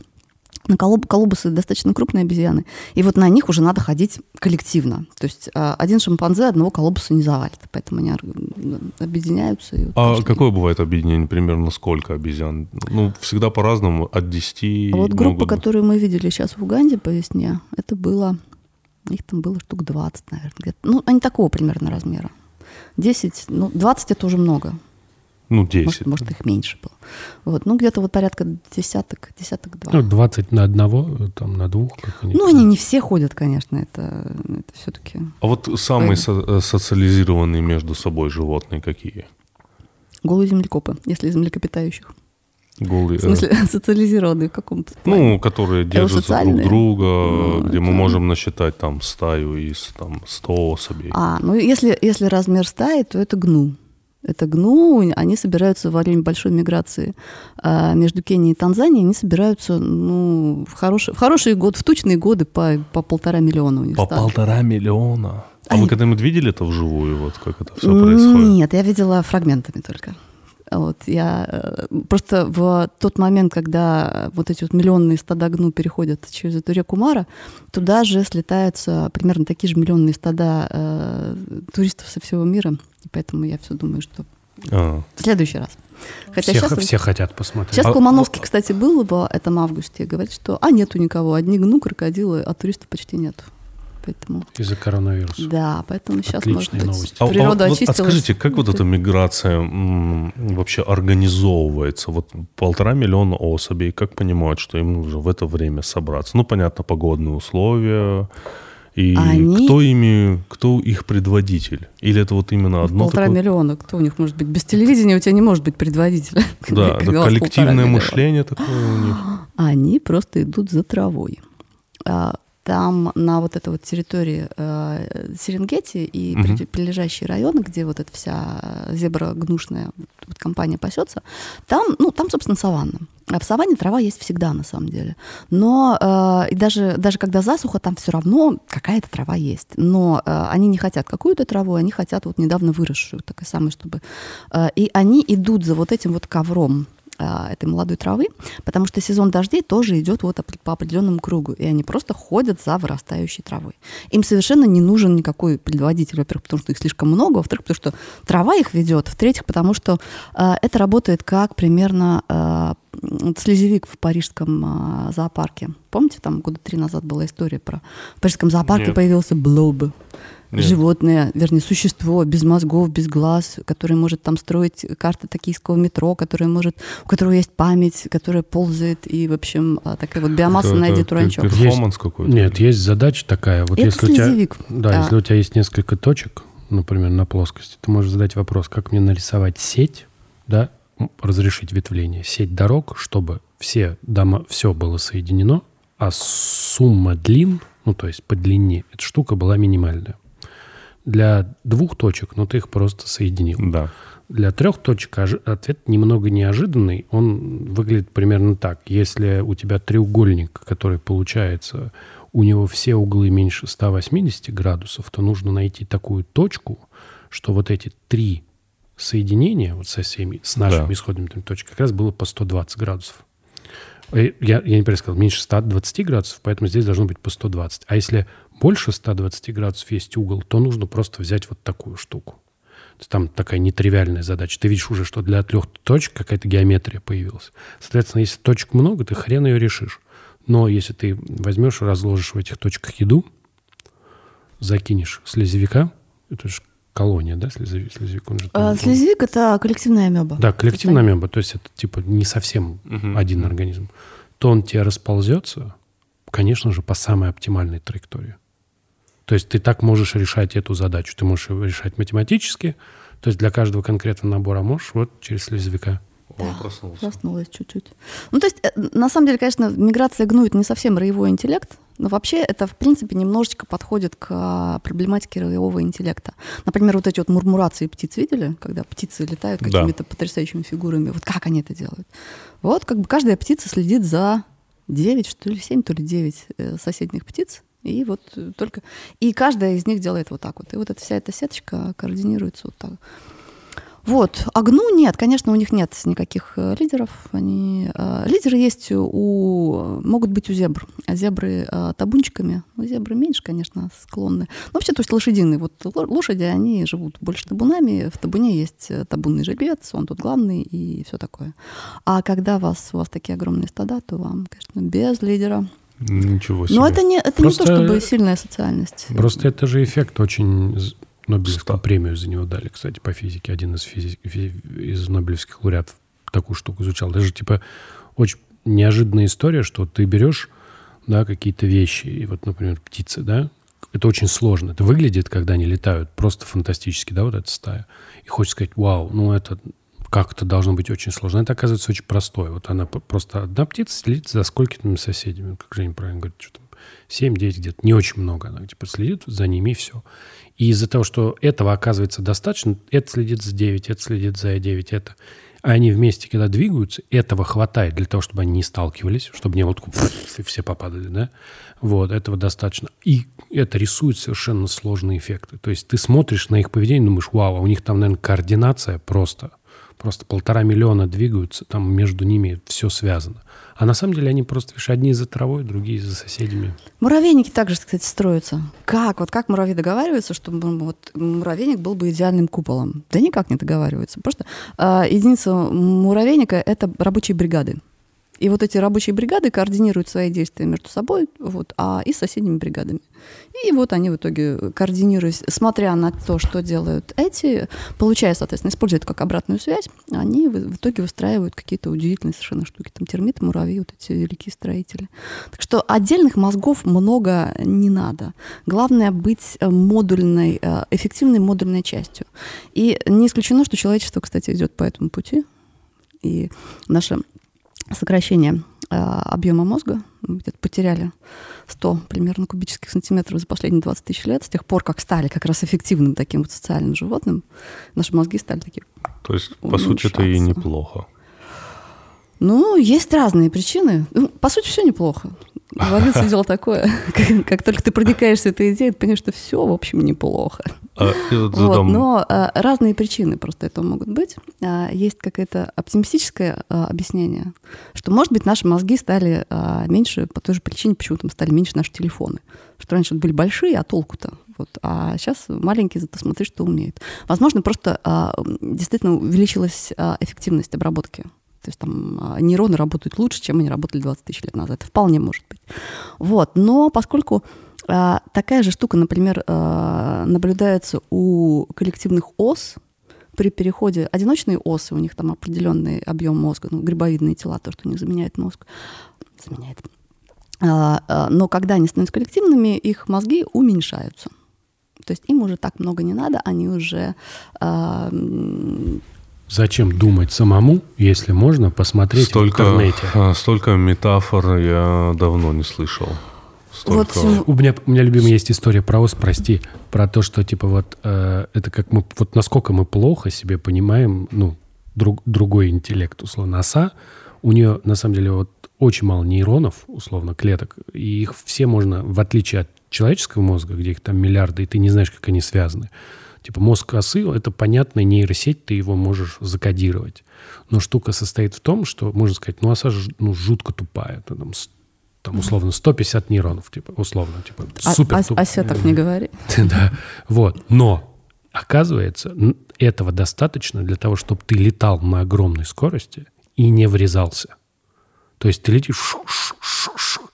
Колобусы достаточно крупные обезьяны. И вот на них уже надо ходить коллективно. То есть один шимпанзе одного колобуса не завалит. Поэтому они объединяются. И вот какое бывает объединение? Примерно сколько обезьян? Ну, всегда по-разному, от 10. А вот группа, которую мы видели сейчас в Уганде по весне, это было... Их там было штук 20, наверное. Где-то. Ну, они такого примерно размера. 10, 20 это уже много. 10. Может, их меньше было. Вот. Где-то порядка десяток-два. 20 на одного, там на двух. Они не все ходят, конечно, это все-таки... А вот самые социализированные между собой животные какие? Голые землекопы, если из млекопитающих. В смысле, социализированные в каком-то плане? Которые держатся друг друга, где мы можем насчитать там стаю из 100 особей. Если размер стаи, то это гну. Они собираются во время большой миграции между Кенией и Танзанией, они собираются в хорошие годы, в тучные годы по 1,5 миллиона у них. По 1,5 миллиона? Вы когда-нибудь видели это вживую, как это все происходит? Нет, я видела фрагментами только. Я просто в тот момент, когда вот эти миллионные стада гну переходят через эту реку Мара, туда же слетаются примерно такие же миллионные стада туристов со всего мира. Поэтому я все думаю, что в следующий раз. Хотя все хотят посмотреть. Сейчас Колмановский, кстати, был в этом августе, говорит, что нету никого, одни гну, крокодилы, а туристов почти нет. Поэтому... Из-за коронавируса. Да, поэтому сейчас, отличные может быть, новости. Природа очистилась. Скажите, как эта миграция вообще организовывается? 1,5 миллиона особей, как понимают, что им нужно в это время собраться? Понятно, погодные условия. И кто их предводитель? Или это именно одно? 1,5 миллиона. Кто у них может быть? Без телевидения у тебя не может быть предводителя. Да, это коллективное мышление такое у них. Они просто идут за травой. Там на территории Серенгети и прилежащие районы, где эта вся зебра гнушная компания пасется, там, собственно, саванна. А в саванне трава есть всегда, на самом деле. Но и даже когда засуха, там все равно какая-то трава есть. Но они не хотят какую-то траву, они хотят недавно выросшую, такая самая, чтобы... И они идут за этим ковром этой молодой травы, потому что сезон дождей тоже идет по определенному кругу, и они просто ходят за вырастающей травой. Им совершенно не нужен никакой предводитель, во-первых, потому что их слишком много, во-вторых, потому что трава их ведет, в-третьих, потому что это работает как примерно слезевик в парижском зоопарке. Помните, там года 3 назад была история про... В парижском зоопарке появился блоб. Нет. Животное, существо без мозгов, без глаз, которое может строить карты токийского метро, у которого есть память, которая ползает, и, в общем, такая биомасса найдет туранчок. Перформанс какой-то? Нет, есть задача такая. Это слезевик. Если у тебя есть несколько точек, например, на плоскости, ты можешь задать вопрос, как мне нарисовать сеть, разрешить ветвление, сеть дорог, чтобы все дома, все было соединено, а сумма длин, то есть по длине, эта штука была минимальная. для двух точек, но ты их просто соединил. Да. Для трех точек ответ немного неожиданный. Он выглядит примерно так. Если у тебя треугольник, который получается, у него все углы меньше 180 градусов, то нужно найти такую точку, что вот эти три соединения вот со всеми, с нашими исходными точками как раз было по 120 градусов. Я не пересказал, меньше 120 градусов, поэтому здесь должно быть по 120. А если больше 120 градусов есть угол, то нужно просто взять вот такую штуку. То есть там такая нетривиальная задача. Ты видишь уже, что для трех точек какая-то геометрия появилась. Соответственно, если точек много, ты хрен ее решишь. Но если ты возьмешь и разложишь в этих точках еду, закинешь слизевика, это же колония, да, слизевик? Он же слизевик — это коллективная амеба. Да, коллективная амеба, то есть это типа не совсем один организм. То он тебе расползется, конечно же, по самой оптимальной траектории. То есть ты так можешь решать эту задачу. Ты можешь решать математически, то есть для каждого конкретного набора можешь вот через слизевика. Да, проснулась чуть-чуть. Ну, то есть, на самом деле, конечно, миграция гнует не совсем роевой интеллект, но вообще это, в принципе, немножечко подходит к проблематике роевого интеллекта. Например, вот эти вот мурмурации птиц видели? Когда птицы летают какими-то потрясающими фигурами. Вот как они это делают? Вот как бы каждая птица следит за 9, что ли 7, то ли 9 соседних птиц. И вот только... И каждая из них делает вот так вот. И вот эта вся эта сеточка координируется вот так. Вот. А гну нет. Конечно, у них нет никаких лидеров. Лидеры есть могут быть у зебр. А зебры табунчиками. Ну, зебры меньше, конечно, склонны. Но вообще, то есть лошадиные. Вот лошади, они живут больше табунами. В табуне есть табунный жеребец, он тут главный и все такое. А когда у вас такие огромные стада, то вам, конечно, без лидера... Ничего себе. Но это не то, чтобы сильная социальность. Просто это же эффект очень... Нобелевскую премию за него дали, кстати, по физике. Один из нобелевских лауреатов такую штуку изучал. Даже, типа, очень неожиданная история, что ты берешь, да, какие-то вещи, и вот, например, птицы, да, это очень сложно. Это выглядит, когда они летают, просто фантастически, да, вот эта стая. И хочешь сказать, вау, ну это как-то должно быть очень сложно. Это оказывается очень простое. Вот она просто одна птица следит за сколькими соседями. Как Женя правильно говорит, что-то 7-9 где-то, не очень много. Она типа следит за ними, и все. И из-за того, что этого оказывается достаточно, это следит за 9, это следит за 9, это... А они вместе, когда двигаются, этого хватает для того, чтобы они не сталкивались, чтобы не вот все попадали, да? Вот, этого достаточно. И это рисует совершенно сложные эффекты. То есть ты смотришь на их поведение, думаешь, вау, а у них там, наверное, координация просто. Просто 1,5 миллиона двигаются, там между ними все связано. А на самом деле они просто, видишь, одни за травой, другие за соседями. Муравейники также, кстати, строятся. Как? Вот как муравьи договариваются, чтобы вот муравейник был бы идеальным куполом? Да никак не договариваются. Просто единица муравейника — это рабочие бригады. И вот эти рабочие бригады координируют свои действия между собой и с соседними бригадами. И вот они в итоге, координируясь, смотря на то, что делают эти, получая, соответственно, используют как обратную связь, они в итоге выстраивают какие-то удивительные совершенно штуки. Там термиты, муравьи, вот эти великие строители. Так что отдельных мозгов много не надо. Главное — быть модульной, эффективной модульной частью. И не исключено, что человечество, кстати, идет по этому пути. И наше... сокращение объема мозга. Где-то потеряли 100 примерно кубических сантиметров за последние 20 тысяч лет, с тех пор, как стали как раз эффективным таким вот социальным животным. Наши мозги стали такие... То есть, по сути, это и неплохо. Ну, есть разные причины. По сути, все неплохо. Эволюция — дело такое. Как только ты проникаешься этой идеей, ты понимаешь, что все, в общем, неплохо. Но разные причины просто этого могут быть. Есть какое-то оптимистическое объяснение, что, может быть, наши мозги стали меньше по той же причине, почему там стали меньше наши телефоны. Что раньше были большие, а толку-то? А сейчас маленький, зато смотри, что умеет. Возможно, просто действительно увеличилась эффективность обработки. То есть там нейроны работают лучше, чем они работали 20 тысяч лет назад. Это вполне может быть. Вот. Но поскольку такая же штука, например, наблюдается у коллективных ос, при переходе одиночные осы, у них там определенный объем мозга, ну, грибовидные тела, то, что у них заменяет мозг, заменяет. Но когда они становятся коллективными, их мозги уменьшаются. То есть им уже так много не надо, они уже... Зачем думать самому, если можно посмотреть в интернете? Столько метафор я давно не слышал. столько. Вот. У меня любимая есть история про ОС, прости, про то, что типа вот это как мы, вот насколько мы плохо себе понимаем, ну, другой интеллект, условно, оса, у нее на самом деле вот очень мало нейронов, условно, клеток, и их все можно, в отличие от человеческого мозга, где их там миллиарды, и ты не знаешь, как они связаны. Типа мозг осы – это понятная нейросеть, ты его можешь закодировать. Но штука состоит в том, что, можно сказать, ну, оса жутко тупая. Это там условно 150 нейронов, типа, условно, типа, супер тупая. Осе так не говори. Да, вот. Но, оказывается, этого достаточно для того, чтобы ты летал на огромной скорости и не врезался. То есть ты летишь,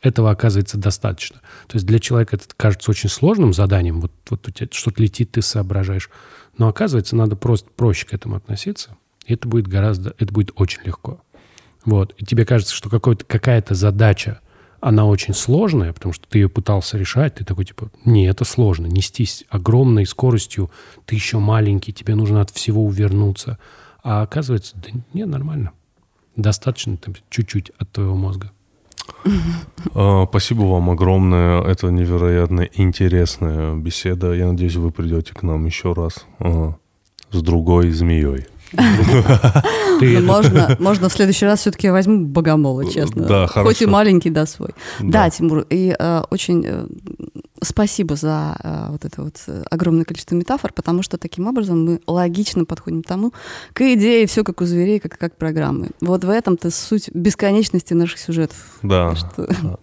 этого оказывается достаточно. То есть для человека это кажется очень сложным заданием. Вот у тебя что-то летит, ты соображаешь. Но оказывается, надо просто проще к этому относиться. И это будет очень легко. Вот. И тебе кажется, что какая-то задача, она очень сложная, потому что ты ее пытался решать. Ты такой, типа, не, это сложно. Нестись огромной скоростью. Ты еще маленький, тебе нужно от всего увернуться. А оказывается, да не, нормально. Достаточно там, чуть-чуть от твоего мозга. Спасибо вам огромное. Это невероятно интересная беседа. Я надеюсь, вы придете к нам еще раз с другой змеей. Можно в следующий раз все-таки я возьму богомола, честно. Да, хорошо. Хоть и маленький, да, свой. Да, Тимур, и очень спасибо за вот это вот огромное количество метафор, потому что таким образом мы логично подходим к идее «Все как у зверей», как программы. Вот в этом-то суть бесконечности наших сюжетов. Да.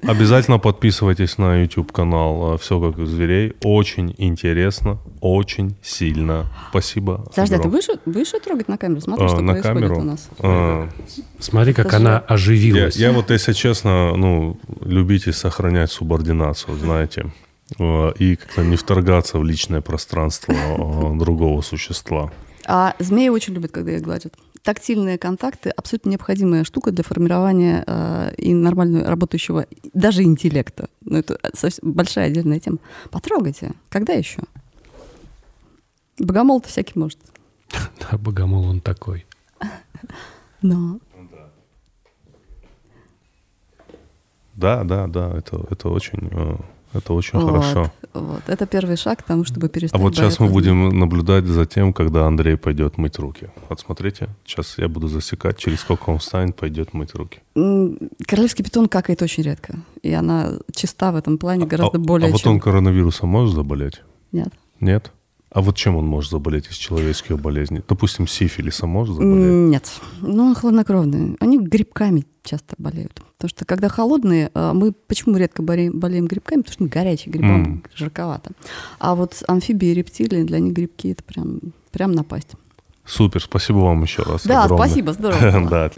Обязательно подписывайтесь на YouTube-канал «Все как у зверей». Очень интересно, очень сильно. Спасибо. Подожди, ты будешь ее трогать на камеру? Смотри, что происходит у нас. Смотри, как она оживилась. Я вот, если честно, любитель сохранять субординацию, знаете, и как-то не вторгаться в личное пространство другого существа. А змеи очень любят, когда их гладят. Тактильные контакты – абсолютно необходимая штука для формирования и нормального работающего даже интеллекта. Но это большая отдельная тема. Потрогайте. Когда еще? Богомол-то всякий может. Да, богомол он такой. Но... Да, это очень хорошо. Вот. Это первый шаг к тому, чтобы перестать. А вот сейчас мы будем наблюдать за тем, когда Андрей пойдет мыть руки. Вот смотрите, сейчас я буду засекать, через сколько он встанет, пойдет мыть руки. Королевский питон какает очень редко. И она чиста в этом плане гораздо более. А вот он коронавирусом может заболеть? Нет. Нет? А вот чем он может заболеть из человеческих болезней? Допустим, сифилисом может заболеть? Нет. Он хладнокровный. Они грибками часто болеют. Потому что когда холодные, мы почему редко болеем грибками? Потому что горячие грибам жарковато. А вот амфибии и рептилии, для них грибки — это прям напасть. Супер. Спасибо вам еще раз. Да, огромное. Спасибо. Здорово. Да.